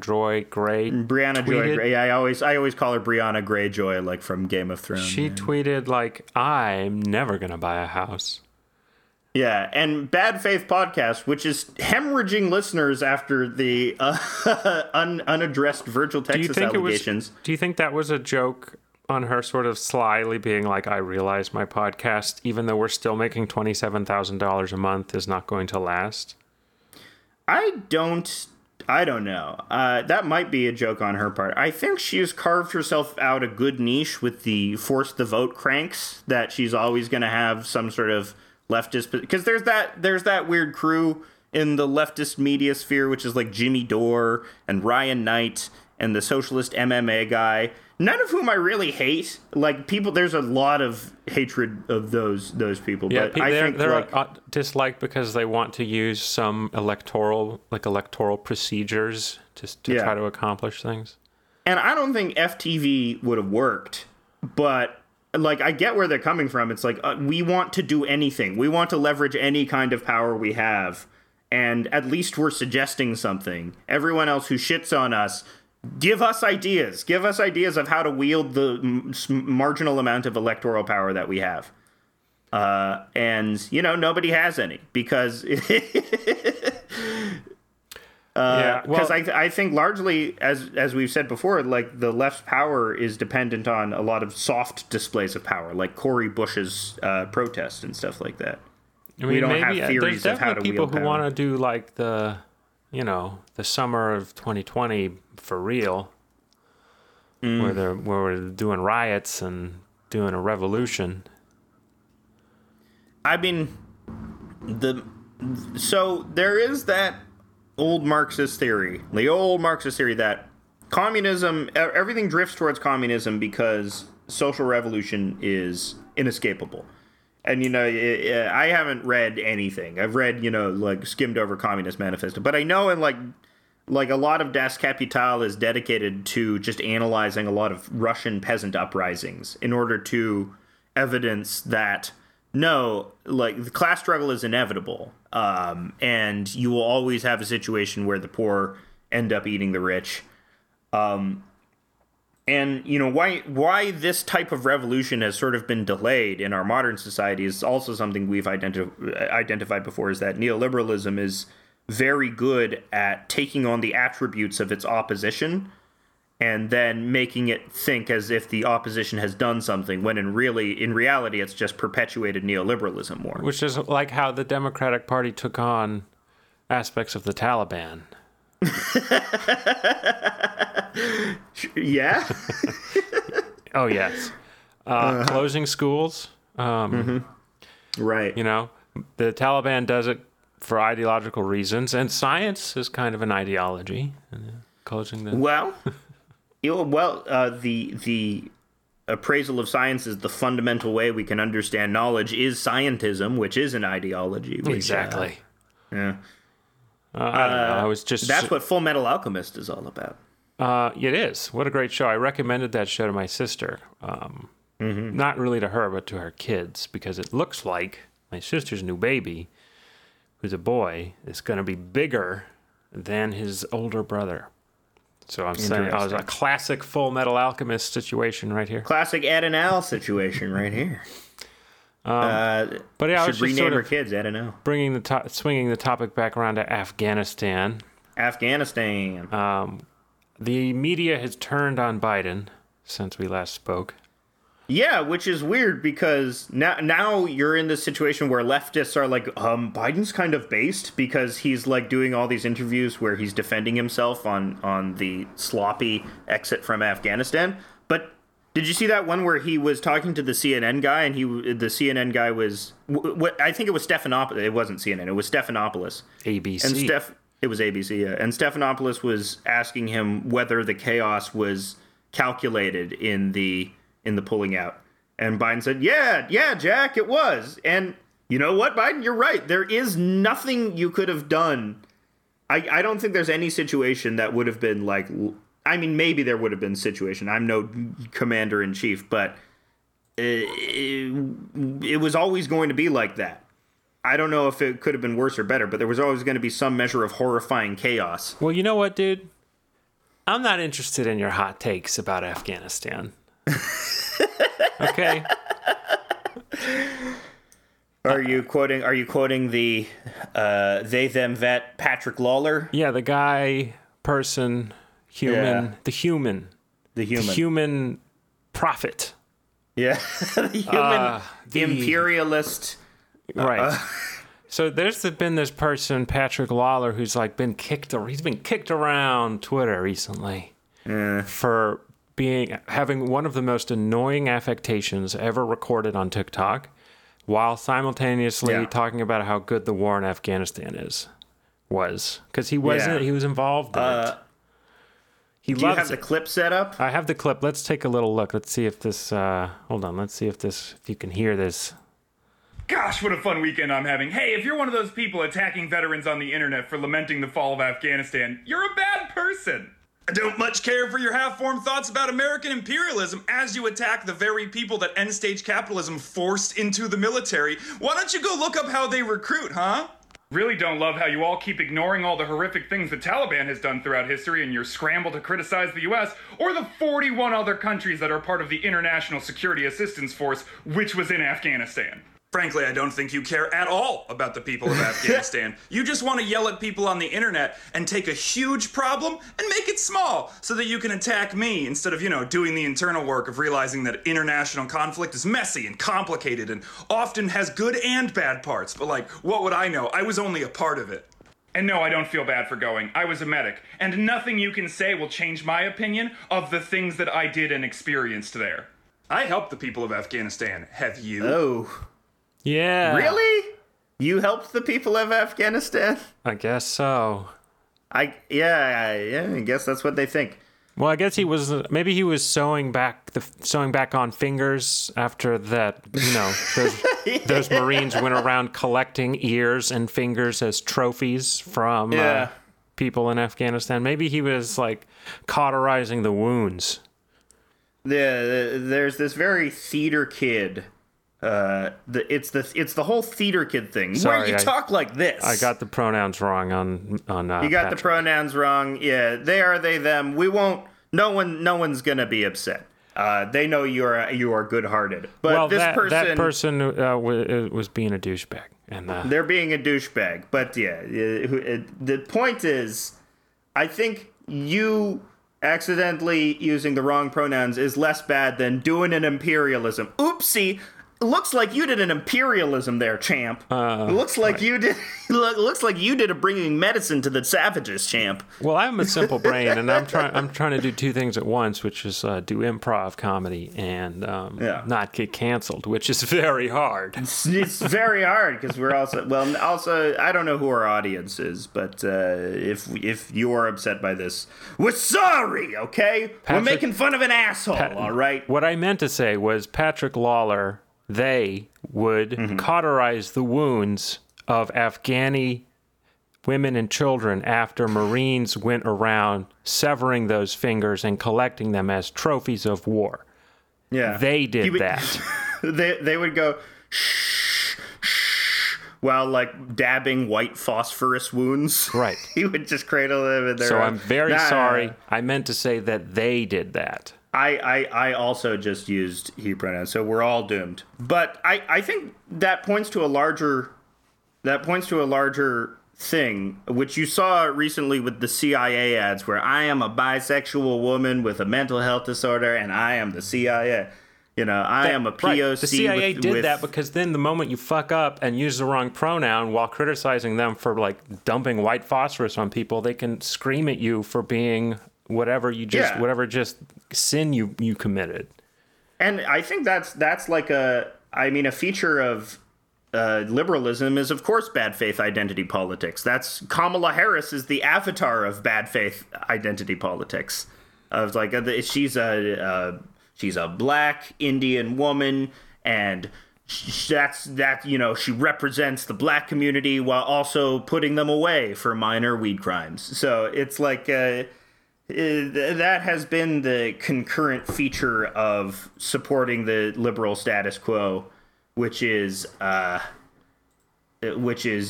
Joy Gray. I always call her Brianna Greyjoy, like from Game of Thrones. She tweeted like, "I'm never gonna buy a house." Yeah, and Bad Faith Podcast, which is hemorrhaging listeners after the unaddressed Virgil Texas allegations. Do you think that was a joke on her sort of slyly being like, I realize my podcast, even though we're still making $27,000 a month, is not going to last? I don't know. That might be a joke on her part. I think she's carved herself out a good niche with the force the vote cranks, that she's always going to have some sort of leftist, because there's that weird crew in the leftist media sphere, which is like Jimmy Dore and Ryan Knight and the socialist MMA guy, none of whom I really hate. Like people, there's a lot of hatred of those people. Yeah, but I think they're disliked because they want to use some electoral procedures to try to accomplish things. And I don't think FTV would have worked, but. Like, I get where they're coming from. It's like, we want to do anything. We want to leverage any kind of power we have. And at least we're suggesting something. Everyone else who shits on us, give us ideas. Give us ideas of how to wield the marginal amount of electoral power that we have. And, you know, nobody has any because... I think largely, as we've said before, like the left's power is dependent on a lot of soft displays of power, like Cori Bush's protest and stuff like that. I mean, we don't have theories of how to wield power. There's definitely people who want to do like the summer of 2020 for real, where we're doing riots and doing a revolution. I mean, so there is that. The old Marxist theory that communism, everything drifts towards communism because social revolution is inescapable. And, you know, I haven't read anything. I've read, you know, like skimmed over Communist Manifesto, but I know in like like a lot of Das Kapital is dedicated to just analyzing a lot of Russian peasant uprisings in order to evidence that, no, like the class struggle is inevitable. And you will always have a situation where the poor end up eating the rich. And, you know, why this type of revolution has sort of been delayed in our modern society is also something we've identified before, is that neoliberalism is very good at taking on the attributes of its opposition and then making it think as if the opposition has done something, when in reality it's just perpetuated neoliberalism more. Which is like how the Democratic Party took on aspects of the Taliban. Yeah. Oh yes. Closing schools. Right. You know, the Taliban does it for ideological reasons, and science is kind of an ideology. Closing the the appraisal of science is the fundamental way we can understand knowledge is scientism, which is an ideology. Which, exactly. Yeah. I don't know. I was just that's what Full Metal Alchemist is all about. It is. What a great show. I recommended that show to my sister. Not really to her, but to her kids, because it looks like my sister's new baby, who's a boy, is going to be bigger than his older brother. So I'm saying it was a classic Full Metal Alchemist situation right here. Classic Ed and Al situation right here. But yeah, I should rename sort of her kids Ed and Al. Swinging the topic back around to Afghanistan. The media has turned on Biden since we last spoke. Yeah, which is weird, because now you're in this situation where leftists are like, Biden's kind of based, because he's like doing all these interviews where he's defending himself on the sloppy exit from Afghanistan. But did you see that one where he was talking to the CNN guy, and the CNN guy was I think it was Stephanopoulos. It wasn't CNN. It was Stephanopoulos. ABC. And it was ABC, yeah. And Stephanopoulos was asking him whether the chaos was calculated in the pulling out. And Biden said, yeah, Jack, it was. And you know what, Biden, you're right. There is nothing you could have done. I don't think there's any situation that would have been like, I mean, maybe there would have been a situation. I'm no commander in chief, but it was always going to be like that. I don't know if it could have been worse or better, but there was always going to be some measure of horrifying chaos. Well, you know what, dude? I'm not interested in your hot takes about Afghanistan. Okay. Are you quoting the they them vet Patrick Lawler? Yeah, the guy, person, human, yeah. the human prophet. Yeah. The human imperialist. Right. So there's been this person, Patrick Lawler, who's like he's been kicked around Twitter recently for having one of the most annoying affectations ever recorded on TikTok, while simultaneously talking about how good the war in Afghanistan was, because he wasn't. He was involved in it. Do you have the clip set up? I have the clip. Let's take a little look. Let's see if this. Hold on. Let's see if this. If you can hear this. Gosh, what a fun weekend I'm having. Hey, if you're one of those people attacking veterans on the internet for lamenting the fall of Afghanistan, you're a bad person. I don't much care for your half-formed thoughts about American imperialism as you attack the very people that end-stage capitalism forced into the military. Why don't you go look up how they recruit, huh? Really don't love how you all keep ignoring all the horrific things the Taliban has done throughout history in your scramble to criticize the U.S. or the 41 other countries that are part of the International Security Assistance Force, which was in Afghanistan. Frankly, I don't think you care at all about the people of Afghanistan. You just want to yell at people on the internet and take a huge problem and make it small so that you can attack me instead of, doing the internal work of realizing that international conflict is messy and complicated and often has good and bad parts. But what would I know? I was only a part of it. And no, I don't feel bad for going. I was a medic, and nothing you can say will change my opinion of the things that I did and experienced there. I helped the people of Afghanistan. Have you? Oh. Yeah. Really? You helped the people of Afghanistan? I guess so. I guess that's what they think. Well, I guess he was sewing back on fingers after that, those, those Marines went around collecting ears and fingers as trophies from people in Afghanistan. Maybe he was like cauterizing the wounds. There's this very theater kid. It's the whole theater kid thing. Sorry, where you talk like this. I got the pronouns wrong on. You got Patrick. The pronouns wrong. Yeah, they are they them. We won't. No one's gonna be upset. They know you are good-hearted, but well, this person was being a douchebag, and they're being a douchebag. But yeah, the point is, I think you accidentally using the wrong pronouns is less bad than doing an imperialism. Oopsie, looks like you did an imperialism there, champ. Looks like you did a bringing medicine to the savages, champ. Well, I'm a simple brain, and I'm trying to do two things at once, which is do improv comedy and not get canceled, which is very hard. It's very hard because we're also I don't know who our audience is, but if you are upset by this, we're sorry. Okay, Patrick, we're making fun of an asshole. All right. What I meant to say was Patrick Lawler. They would cauterize the wounds of Afghani women and children after Marines went around severing those fingers and collecting them as trophies of war. Yeah, they did that. They would go shh, shh, while like dabbing white phosphorus wounds. Right. He would just cradle them in their. So I'm very sorry. I meant to say that they did that. I also just used he pronouns, so we're all doomed. But I think that points to a larger thing, which you saw recently with the CIA ads, where I am a bisexual woman with a mental health disorder, and I am the CIA. You know, I am a POC. Right. The CIA did that because then the moment you fuck up and use the wrong pronoun while criticizing them for like dumping white phosphorus on people, they can scream at you for being. Whatever sin you committed. And I think that's like a feature of liberalism is, of course, bad faith identity politics. That's Kamala Harris is the avatar of bad faith identity politics. Of like she's a black Indian woman, and she represents the black community while also putting them away for minor weed crimes. So it's like. That has been the concurrent feature of supporting the liberal status quo, which is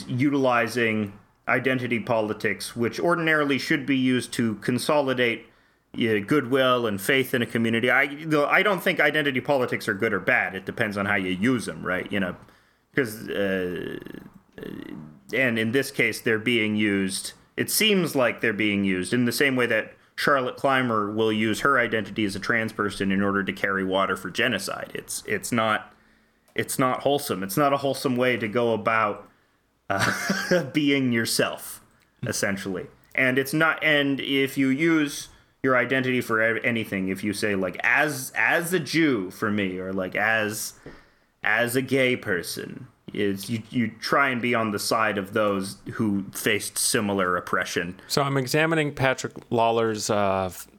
utilizing identity politics, which ordinarily should be used to consolidate goodwill and faith in a community. I don't think identity politics are good or bad. It depends on how you use them, right? You know, because and in this case, they're being used. It seems like they're being used in the same way that Charlotte Clymer will use her identity as a trans person in order to carry water for genocide. It's not wholesome. It's not a wholesome way to go about being yourself, essentially. And it's not. And if you use your identity for anything, if you say like as a Jew for me, or like as a gay person. Is you try and be on the side of those who faced similar oppression. So I'm examining Patrick Lawler's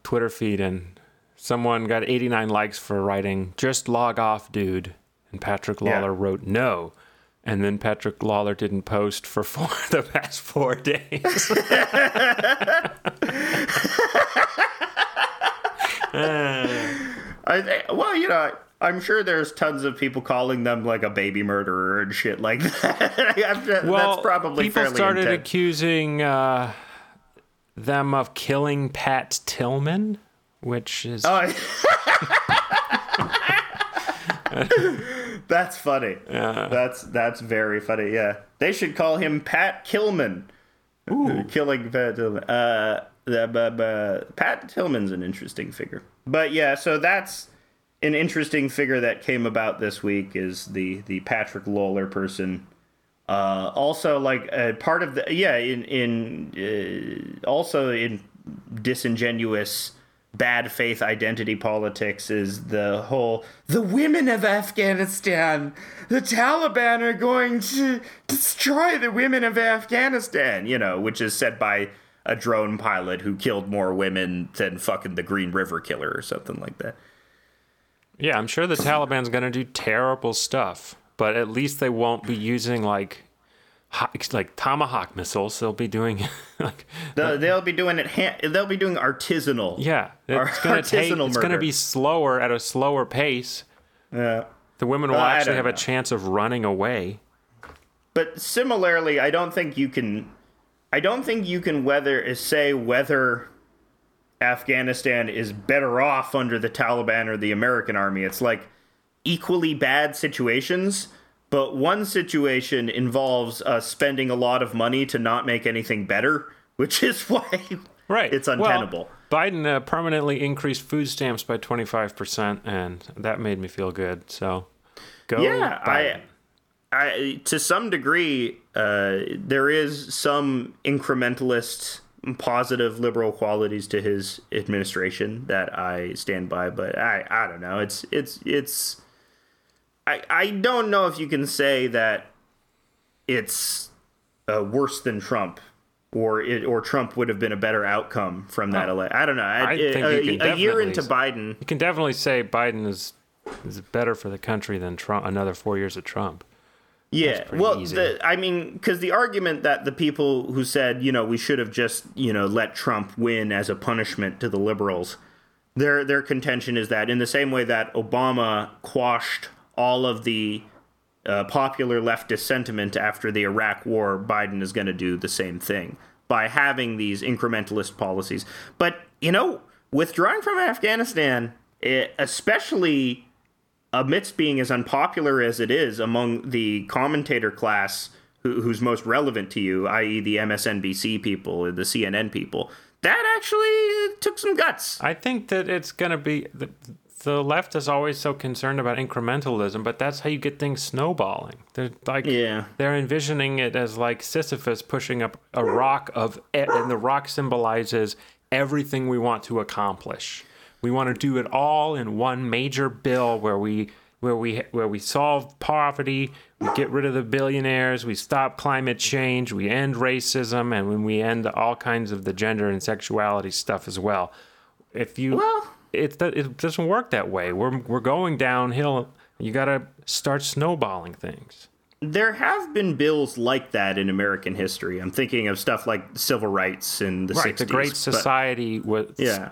Twitter feed, and someone got 89 likes for writing, "Just log off, dude." And Patrick Lawler wrote, "No." And then Patrick Lawler didn't post for the past 4 days. I'm sure there's tons of people calling them like a baby murderer and shit like that. Well, that's probably people started intense. Accusing them of killing Pat Tillman, which is that's funny. That's very funny. Yeah, they should call him Pat Killman. Ooh. Killing Pat Tillman. Pat Tillman's an interesting figure, but yeah, so that's. An interesting figure that came about this week is the Patrick Lawler person. Also, like part of the in disingenuous bad faith identity politics is the women of Afghanistan. The Taliban are going to destroy the women of Afghanistan. You know, which is said by a drone pilot who killed more women than fucking the Green River Killer or something like that. Yeah, I'm sure the Taliban's going to do terrible stuff, but at least they won't be using, like, like tomahawk missiles. They'll be doing like they'll be doing it. They'll be doing artisanal. Yeah, it's going to take. Murder. It's going to be slower at a slower pace. Yeah, the women will actually have a chance of running away. But similarly, I don't think you can. I don't think you can say whether Afghanistan is better off under the Taliban or the American army. It's like equally bad situations, but one situation involves spending a lot of money to not make anything better, which is why it's untenable. Well, Biden permanently increased food stamps by 25%, and that made me feel good. So go Biden. I to some degree, there is some incrementalist positive liberal qualities to his administration that I stand by, but I don't know. I don't know if you can say that it's worse than Trump, or Trump would have been a better outcome from that election. I don't know. I think a year into Biden, you can definitely say Biden is better for the country than Trump. Another 4 years of Trump. Yeah, well, because the argument that the people who said, we should have just, let Trump win as a punishment to the liberals, their contention is that in the same way that Obama quashed all of the popular leftist sentiment after the Iraq War, Biden is going to do the same thing by having these incrementalist policies. But, withdrawing from Afghanistan, especially amidst being as unpopular as it is among the commentator class who's most relevant to you, i.e. the MSNBC people or the CNN people, that actually took some guts. I think that it's going to be... The left is always so concerned about incrementalism, but that's how you get things snowballing. They're they're envisioning it as like Sisyphus pushing up a rock and the rock symbolizes everything we want to accomplish. We want to do it all in one major bill where we solve poverty, we get rid of the billionaires, we stop climate change, we end racism, and when we end all kinds of the gender and sexuality stuff as well. It doesn't work that way. We're going downhill. You got to start snowballing things. There have been bills like that in American history. I'm thinking of stuff like civil rights in the 60s. The Great Society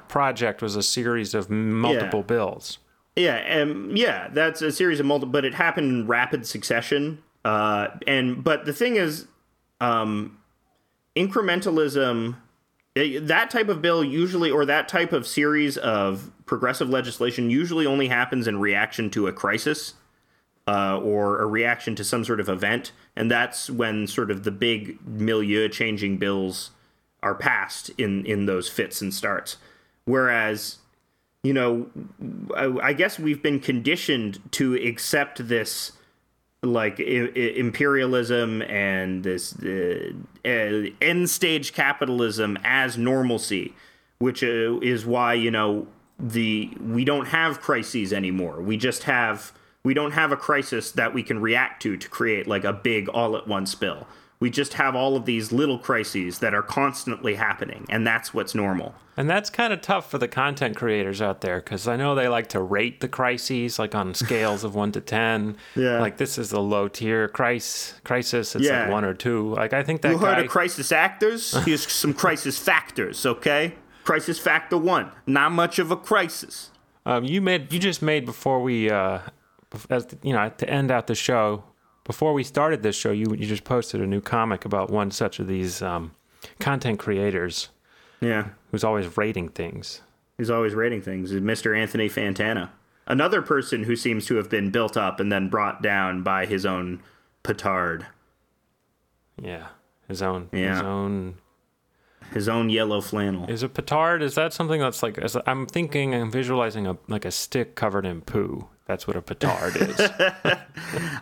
project was a series of multiple bills. Yeah, that's a series of multiple, but it happened in rapid succession. But the thing is, incrementalism, that type of bill usually, or that type of series of progressive legislation usually only happens in reaction to a crisis. Or a reaction to some sort of event, and that's when sort of the big milieu-changing bills are passed in those fits and starts. Whereas, I guess we've been conditioned to accept this, like, imperialism and this end-stage capitalism as normalcy, which is why, we don't have crises anymore. We don't have a crisis that we can react to create like a big all-at-once bill. We just have all of these little crises that are constantly happening, and that's what's normal. And that's kind of tough for the content creators out there, because I know they like to rate the crises like on scales of 1 to 10. Yeah. Like, this is a low-tier crisis. It's like 1 or 2. Like, I think that you heard of crisis actors? Here's some crisis factors, okay? Crisis factor 1, not much of a crisis. You just made before we... to end out the show, before we started this show, you just posted a new comic about one such of these content creators. Yeah. Who's always rating things. Mr. Anthony Fantano. Another person who seems to have been built up and then brought down by his own petard. Yeah. His own yellow flannel. Is a petard, is that something that's like, I'm visualizing a stick covered in poo. That's what a petard is.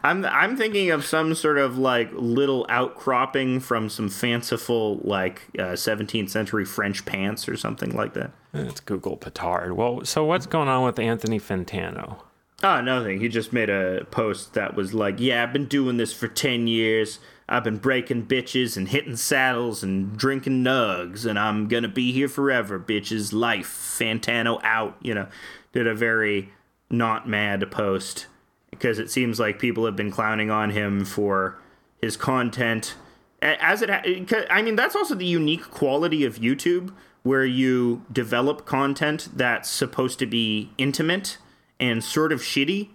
I'm thinking of some sort of like little outcropping from some fanciful like 17th century French pants or something like that. Let's Google petard. Well, so what's going on with Anthony Fantano? Oh, nothing. He just made a post that was like, yeah, I've been doing this for 10 years. I've been breaking bitches and hitting saddles and drinking nugs, and I'm going to be here forever, bitches. Life. Fantano out. Did a very not mad post, because it seems like people have been clowning on him for his content as it, I mean, that's also the unique quality of YouTube, where you develop content that's supposed to be intimate and sort of shitty,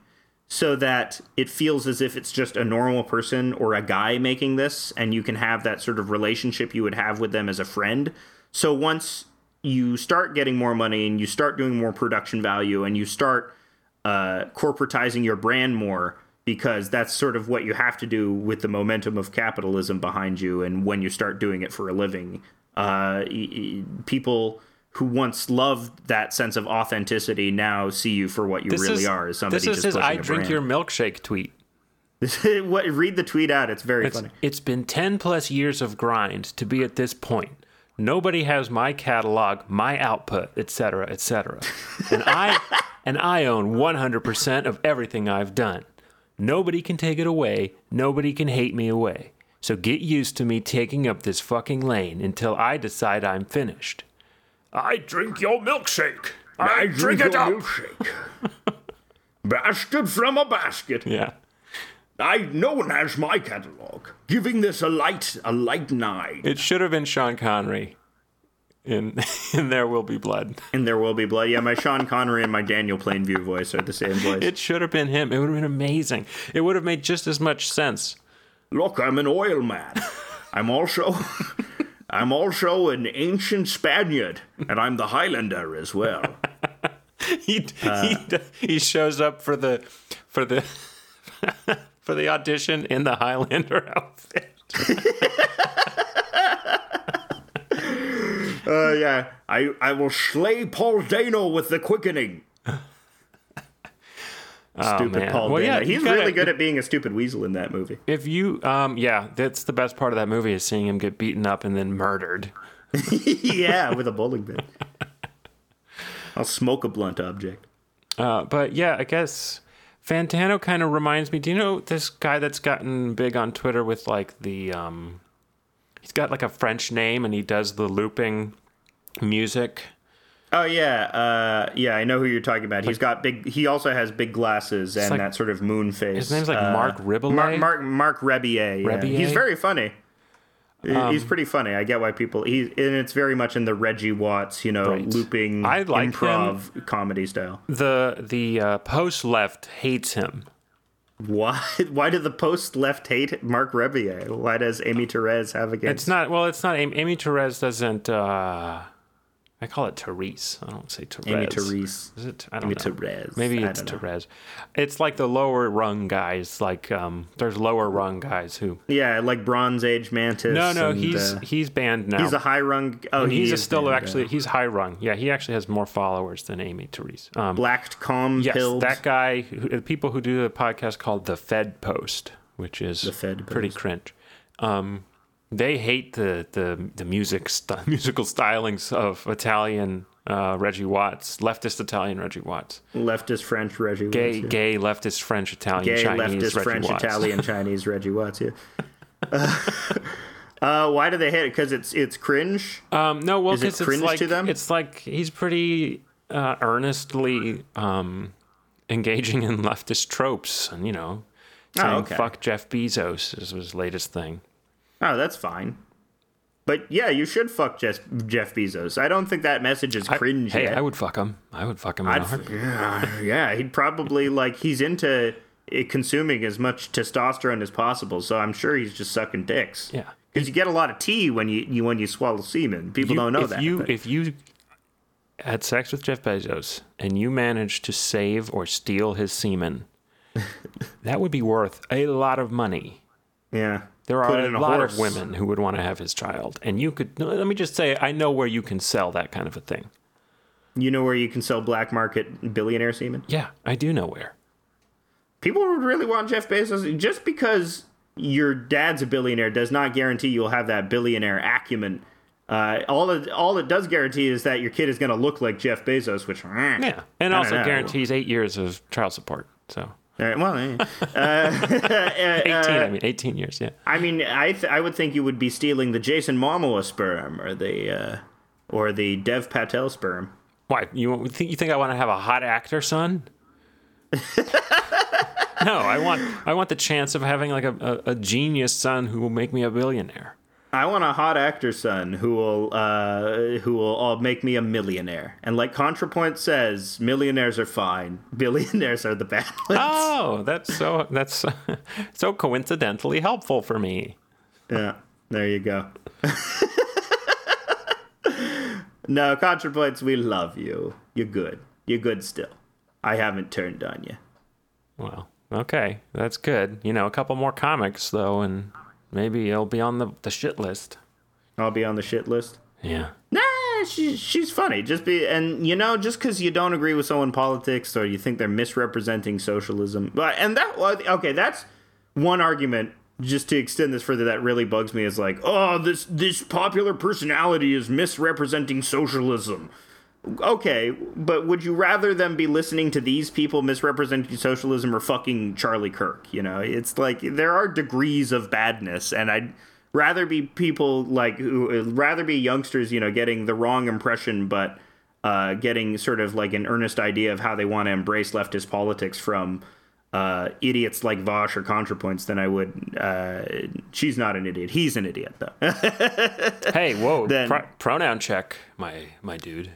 so that it feels as if it's just a normal person or a guy making this, and you can have that sort of relationship you would have with them as a friend. So once you start getting more money and you start doing more production value and you start corporatizing your brand more, because that's sort of what you have to do with the momentum of capitalism behind you, and when you start doing it for a living, people who once loved that sense of authenticity now see you for what you really are. This is his "I drink your milkshake" tweet. Read the tweet out. It's very funny. It's been 10 plus years of grind to be at this point. Nobody has my catalog, my output, etc., etc. And I own 100% of everything I've done. Nobody can take it away. Nobody can hate me away. So get used to me taking up this fucking lane until I decide I'm finished. I drink your milkshake. I drink it up. Bastard from a basket. Yeah. No one has my catalog. Giving this a light nine. It should have been Sean Connery in There Will Be Blood. In There Will Be Blood. Yeah, my Sean Connery and my Daniel Plainview voice are the same voice. It should have been him. It would have been amazing. It would have made just as much sense. Look, I'm an oil man. I'm also an ancient Spaniard, and I'm the Highlander as well. He shows up for the audition in the Highlander outfit. Yeah, I will slay Paul Dano with the quickening. Stupid Paul Dano. Yeah, he's really good at being a stupid weasel in that movie. If you, that's the best part of that movie, is seeing him get beaten up and then murdered. Yeah, with a bowling pin. I'll smoke a blunt object. But yeah, I guess Fantano kind of reminds me. Do you know this guy that's gotten big on Twitter with like the, he's got like a French name and he does the looping music? Oh, yeah. Yeah, I know who you're talking about. He's got big... He also has big glasses and like, that sort of moon face. His name's like Marc Rebillet? Marc Rebillet. Yeah. He's very funny. He's pretty funny. I get why people... And it's very much in the Reggie Watts, right. Looping improv comedy style. The post left hates him. What? Why do the post left hate Marc Rebillet? Why does Amy Therese have against... It's not... Amy Therese doesn't... I call it Therese. I don't say Therese. Amy Therese. Is it? I don't know. Therese. Maybe it's Therese. It's like the lower rung guys. Like there's lower rung guys who. Yeah, like Bronze Age Mantis. No, and, he's banned now. He's a high rung. Oh, he's still actually he's high rung. Yeah, he actually has more followers than Amy Therese. Blacked calm pilled. Yes, that guy. The people who do the podcast called The Fed Post, which is pretty cringe. They hate the musical stylings of Italian Reggie Watts, leftist Italian Reggie Watts. Leftist French Reggie Watts. Gay leftist French Italian Chinese Reggie Watts. Gay leftist French Italian Chinese Reggie Watts, yeah. Why do they hate it? Because it's cringe? No, well, because it's like, to them? It's like he's pretty earnestly engaging in leftist tropes and, saying fuck Jeff Bezos is his latest thing. Oh, that's fine. But yeah, you should fuck Jeff Bezos. I don't think that message is cringe yet. Hey, I would fuck him. Yeah, he'd probably, he's into consuming as much testosterone as possible, so I'm sure he's just sucking dicks. Yeah. Because you get a lot of tea when you swallow semen. People don't know that. If you had sex with Jeff Bezos and you managed to save or steal his semen, that would be worth a lot of money. Yeah. There are a lot of women who would want to have his child. And you could, let me just say, I know where you can sell that kind of a thing. You know where you can sell black market billionaire semen? Yeah, I do know where. People would really want Jeff Bezos. Just because your dad's a billionaire does not guarantee you'll have that billionaire acumen. All it does guarantee is that your kid is going to look like Jeff Bezos, which... Yeah, and also guarantees 8 years of child support, so... All right, well, 18 years, yeah. I mean, I would think you would be stealing the Jason Momoa sperm or the Dev Patel sperm. Why? You think I want to have a hot actor son? No, I want the chance of having like a genius son who will make me a billionaire. I want a hot actor son who will make me a millionaire. And like ContraPoint says, millionaires are fine. Billionaires are the bad ones. Oh, that's so coincidentally helpful for me. Yeah, there you go. No, ContraPoints, we love you. You're good. You're good still. I haven't turned on you. Well, okay, that's good. You know, a couple more comics though, and maybe it'll be on the shit list. I'll be on the shit list? Yeah. Nah, she's funny. Just because you don't agree with someone in politics or you think they're misrepresenting socialism. That's one argument. Just to extend this further, that really bugs me. Is like, oh, this popular personality is misrepresenting socialism. Okay, but would you rather them be listening to these people misrepresenting socialism or fucking Charlie Kirk? You know, it's like there are degrees of badness, and I'd rather be people like youngsters, you know, getting the wrong impression, but getting sort of like an earnest idea of how they want to embrace leftist politics from idiots like Vosh or ContraPoints than I would. She's not an idiot. He's an idiot, though. Hey, whoa! Then, pronoun check, my dude.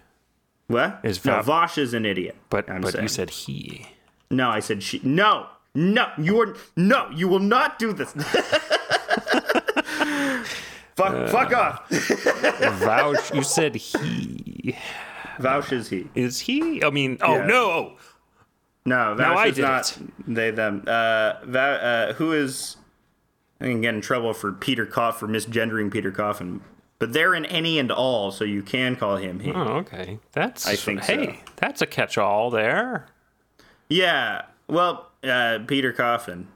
What? Vosh is an idiot. But you said he. No, I said she. No, you will not do this. Fuck off. Vosh, you said he. Vosh is he. Is he? I mean, oh, yeah. No. No, Vosh is not they, them. Who is, I can get in trouble for misgendering Peter Coffin. But they're in any and all, so you can call him he. Oh, okay. That's a catch-all there. Yeah. Well, Peter Coffin.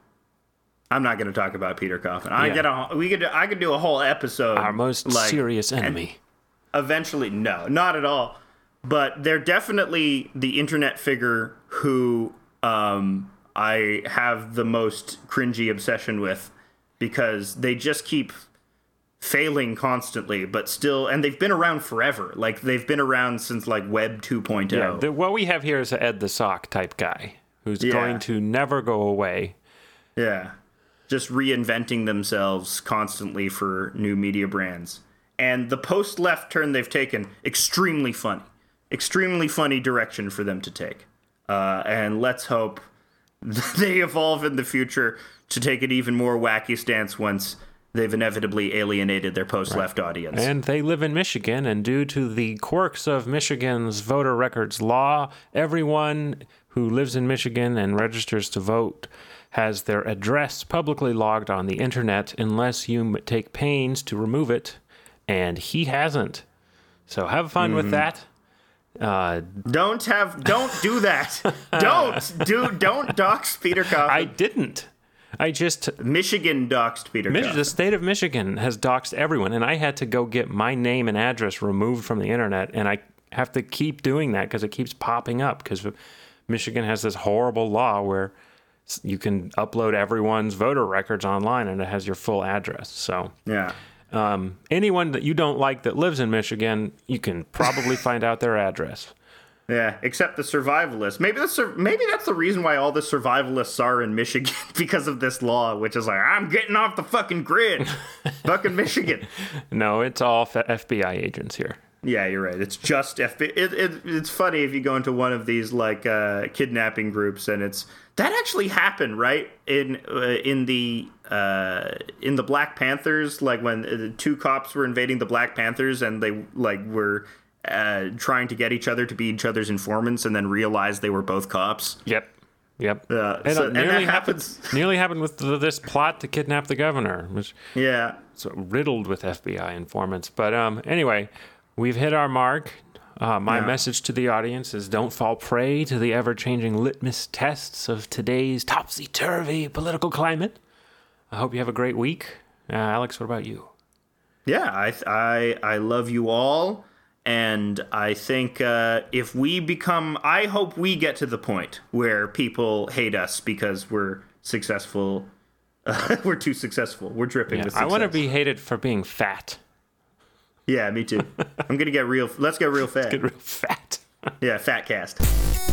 I'm not going to talk about Peter Coffin. I could do a whole episode. Our most serious enemy. Eventually, no, not at all. But they're definitely the internet figure who I have the most cringy obsession with because they just keep failing constantly, but still, and they've been around forever. Like they've been around since like Web 2.0. Yeah, what we have here is an Ed the Sock type guy who's going to never go away. Yeah, just reinventing themselves constantly for new media brands. And the post-left turn they've taken, extremely funny direction for them to take. And let's hope they evolve in the future to take an even more wacky stance once they've inevitably alienated their post-left audience. And they live in Michigan, and due to the quirks of Michigan's voter records law, everyone who lives in Michigan and registers to vote has their address publicly logged on the internet unless you take pains to remove it, and he hasn't. So have fun with that. Don't do that. Don't dox Peter Coffin. I didn't. Michigan doxed Peter Coffin. The state of Michigan has doxed everyone, and I had to go get my name and address removed from the internet, and I have to keep doing that because it keeps popping up because Michigan has this horrible law where you can upload everyone's voter records online and it has your full address. So yeah, anyone that you don't like that lives in Michigan, you can probably find out their address. Yeah, except the survivalists. Maybe that's the reason why all the survivalists are in Michigan, because of this law, which is like, I'm getting off the fucking grid. Fucking Michigan. No, it's all FBI agents here. Yeah, you're right. It's just FBI. It's funny if you go into one of these like kidnapping groups, and it's that actually happened, right? In the Black Panthers, like when the two cops were invading the Black Panthers, and they like were trying to get each other to be each other's informants, and then realize they were both cops. Yep. Nearly happened with this plot to kidnap the governor, which so riddled with FBI informants. But anyway, we've hit our mark. My message to the audience is: don't fall prey to the ever-changing litmus tests of today's topsy-turvy political climate. I hope you have a great week, Alex. What about you? Yeah, I love you all. And I think if we become, I hope we get to the point where people hate us because we're successful. We're too successful. We're dripping with success. I want to be hated for being fat. Yeah, me too. I'm going to get real. Let's get real fat. Let's get real fat. Yeah, fat cast.